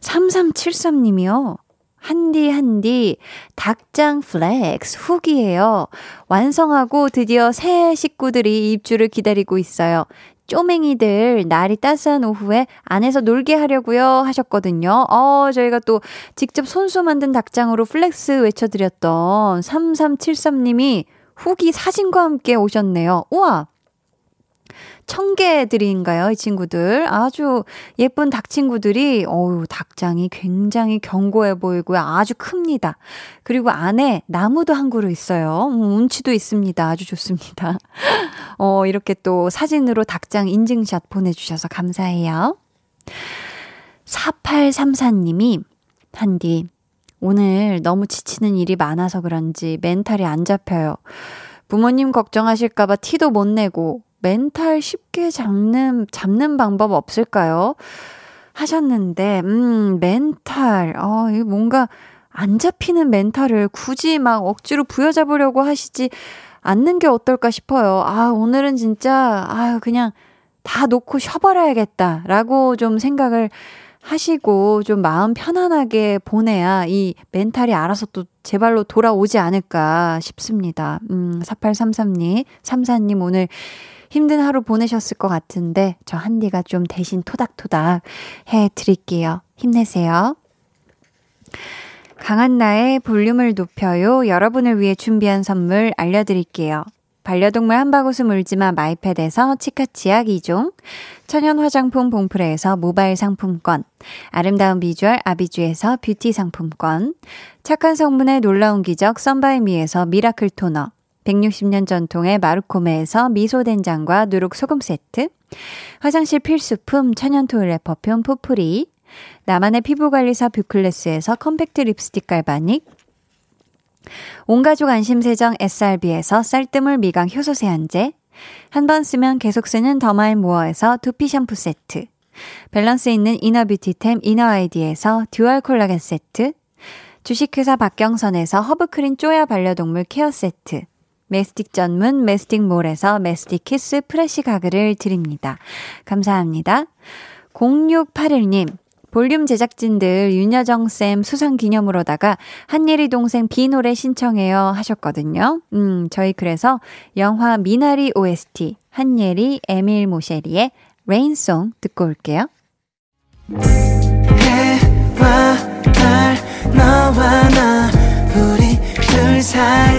3373님이요. 한디 닭장 플렉스 후기예요. 완성하고 드디어 새 식구들이 입주를 기다리고 있어요. 쪼맹이들 날이 따스한 오후에 안에서 놀게 하려고요 하셨거든요. 저희가 또 직접 손수 만든 닭장으로 플렉스 외쳐드렸던 3373님이 후기 사진과 함께 오셨네요. 우와! 청개들인가요? 이 친구들 아주 예쁜 닭 친구들이 어우 닭장이 굉장히 견고해 보이고요. 아주 큽니다. 그리고 안에 나무도 한 그루 있어요. 운치도 있습니다. 아주 좋습니다. 이렇게 또 사진으로 닭장 인증샷 보내주셔서 감사해요. 4834님이 한디 오늘 너무 지치는 일이 많아서 그런지 멘탈이 안 잡혀요. 부모님 걱정하실까봐 티도 못 내고 멘탈 쉽게 잡는 방법 없을까요? 하셨는데 멘탈 이거 뭔가 안 잡히는 멘탈을 굳이 막 억지로 부여잡으려고 하시지 않는 게 어떨까 싶어요. 아 오늘은 진짜 그냥 다 놓고 쉬어버려야겠다라고 좀 생각을 하시고 좀 마음 편안하게 보내야 이 멘탈이 알아서 또 제 발로 돌아오지 않을까 싶습니다. 4833님, 34님 오늘 힘든 하루 보내셨을 것 같은데 저 한디가 좀 대신 토닥토닥 해드릴게요. 힘내세요. 강한나의 볼륨을 높여요. 여러분을 위해 준비한 선물 알려드릴게요. 반려동물 한바구스 물지마 마이패드에서 치카치약 2종, 천연 화장품 봉프레에서 모바일 상품권, 아름다운 비주얼 아비주에서 뷰티 상품권, 착한 성분의 놀라운 기적 썬바이미에서 미라클 토너, 160년 전통의 마루코메에서 미소된장과 누룩소금 세트, 화장실 필수품 천연 토일렛 퍼퓸 포프리, 나만의 피부관리사 뷰클래스에서 컴팩트 립스틱 갈바닉, 온가족 안심세정 SRB에서 쌀뜨물 미강 효소 세안제, 한 번 쓰면 계속 쓰는 더마앤모어에서 두피 샴푸 세트, 밸런스 있는 이너뷰티템 이너아이디에서 듀얼 콜라겐 세트, 주식회사 박경선에서 허브크린 쪼야 반려동물 케어 세트, 메스틱 전문 메스틱몰에서 메스틱 키스 프레쉬 가글을 드립니다. 감사합니다. 0681님 볼륨 제작진들 윤여정쌤 수상기념으로다가 한예리 동생 비 노래 신청해요 하셨거든요. 저희 그래서 영화 미나리 OST 한예리 에밀 모셰리의 레인송 듣고 올게요. 해와 달 너와 나 우리 둘 사이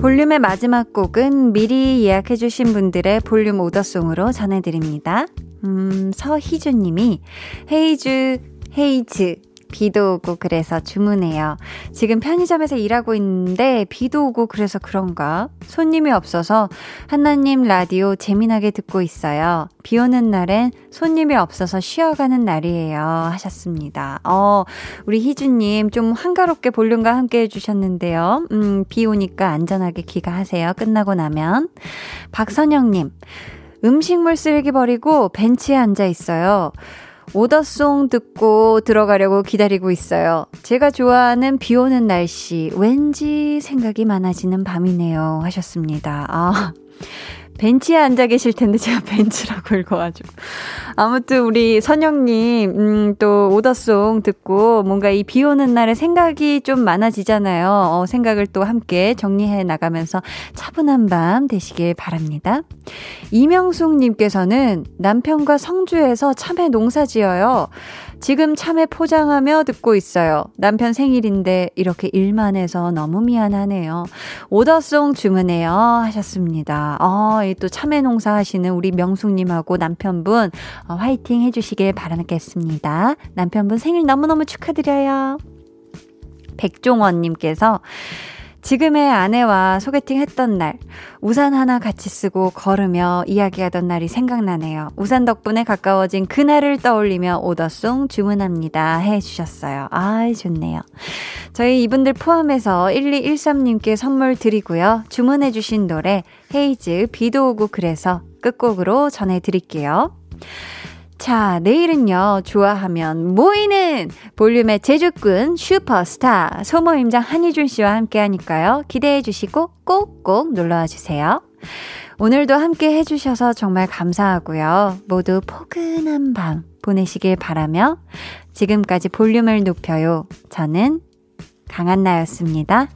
볼륨의 마지막 곡은 미리 예약해주신 분들의 볼륨 오더송으로 전해드립니다. 서희주님이 헤이즈 비도 오고 그래서 주문해요. 지금 편의점에서 일하고 있는데 비도 오고 그래서 그런가? 손님이 없어서 한나님 라디오 재미나게 듣고 있어요. 비 오는 날엔 손님이 없어서 쉬어가는 날이에요. 하셨습니다. 우리 희주님 좀 한가롭게 볼륨과 함께 해주셨는데요. 비 오니까 안전하게 귀가하세요. 끝나고 나면. 박선영님, 음식물 쓰레기 버리고 벤치에 앉아 있어요. 오더송 듣고 들어가려고 기다리고 있어요. 제가 좋아하는 비 오는 날씨, 왠지 생각이 많아지는 밤이네요. 하셨습니다. 벤치에 앉아 계실 텐데 제가 벤치라고 읽어가지고. 아무튼 우리 선영님 또 오더송 듣고 뭔가 이 비 오는 날에 생각이 좀 많아지잖아요. 생각을 또 함께 정리해 나가면서 차분한 밤 되시길 바랍니다. 이명숙님께서는 남편과 성주에서 참외 농사 지어요. 지금 참외 포장하며 듣고 있어요. 남편 생일인데 이렇게 일만 해서 너무 미안하네요. 오더송 주문해요. 하셨습니다. 또 참외 농사 하시는 우리 명숙님하고 남편분 화이팅 해주시길 바라겠습니다. 남편분 생일 너무너무 축하드려요. 백종원님께서 지금의 아내와 소개팅 했던 날 우산 하나 같이 쓰고 걸으며 이야기하던 날이 생각나네요. 우산 덕분에 가까워진 그날을 떠올리며 오더송 주문합니다 해주셨어요. 좋네요. 저희 이분들 포함해서 1213님께 선물 드리고요. 주문해 주신 노래 헤이즈 비도 오고 그래서 끝곡으로 전해드릴게요. 자, 내일은요, 좋아하면 모이는 볼륨의 제주꾼 슈퍼스타 소모임장 한희준 씨와 함께 하니까요. 기대해 주시고 꼭꼭 놀러와 주세요. 오늘도 함께 해주셔서 정말 감사하고요. 모두 포근한 밤 보내시길 바라며 지금까지 볼륨을 높여요. 저는 강한나였습니다.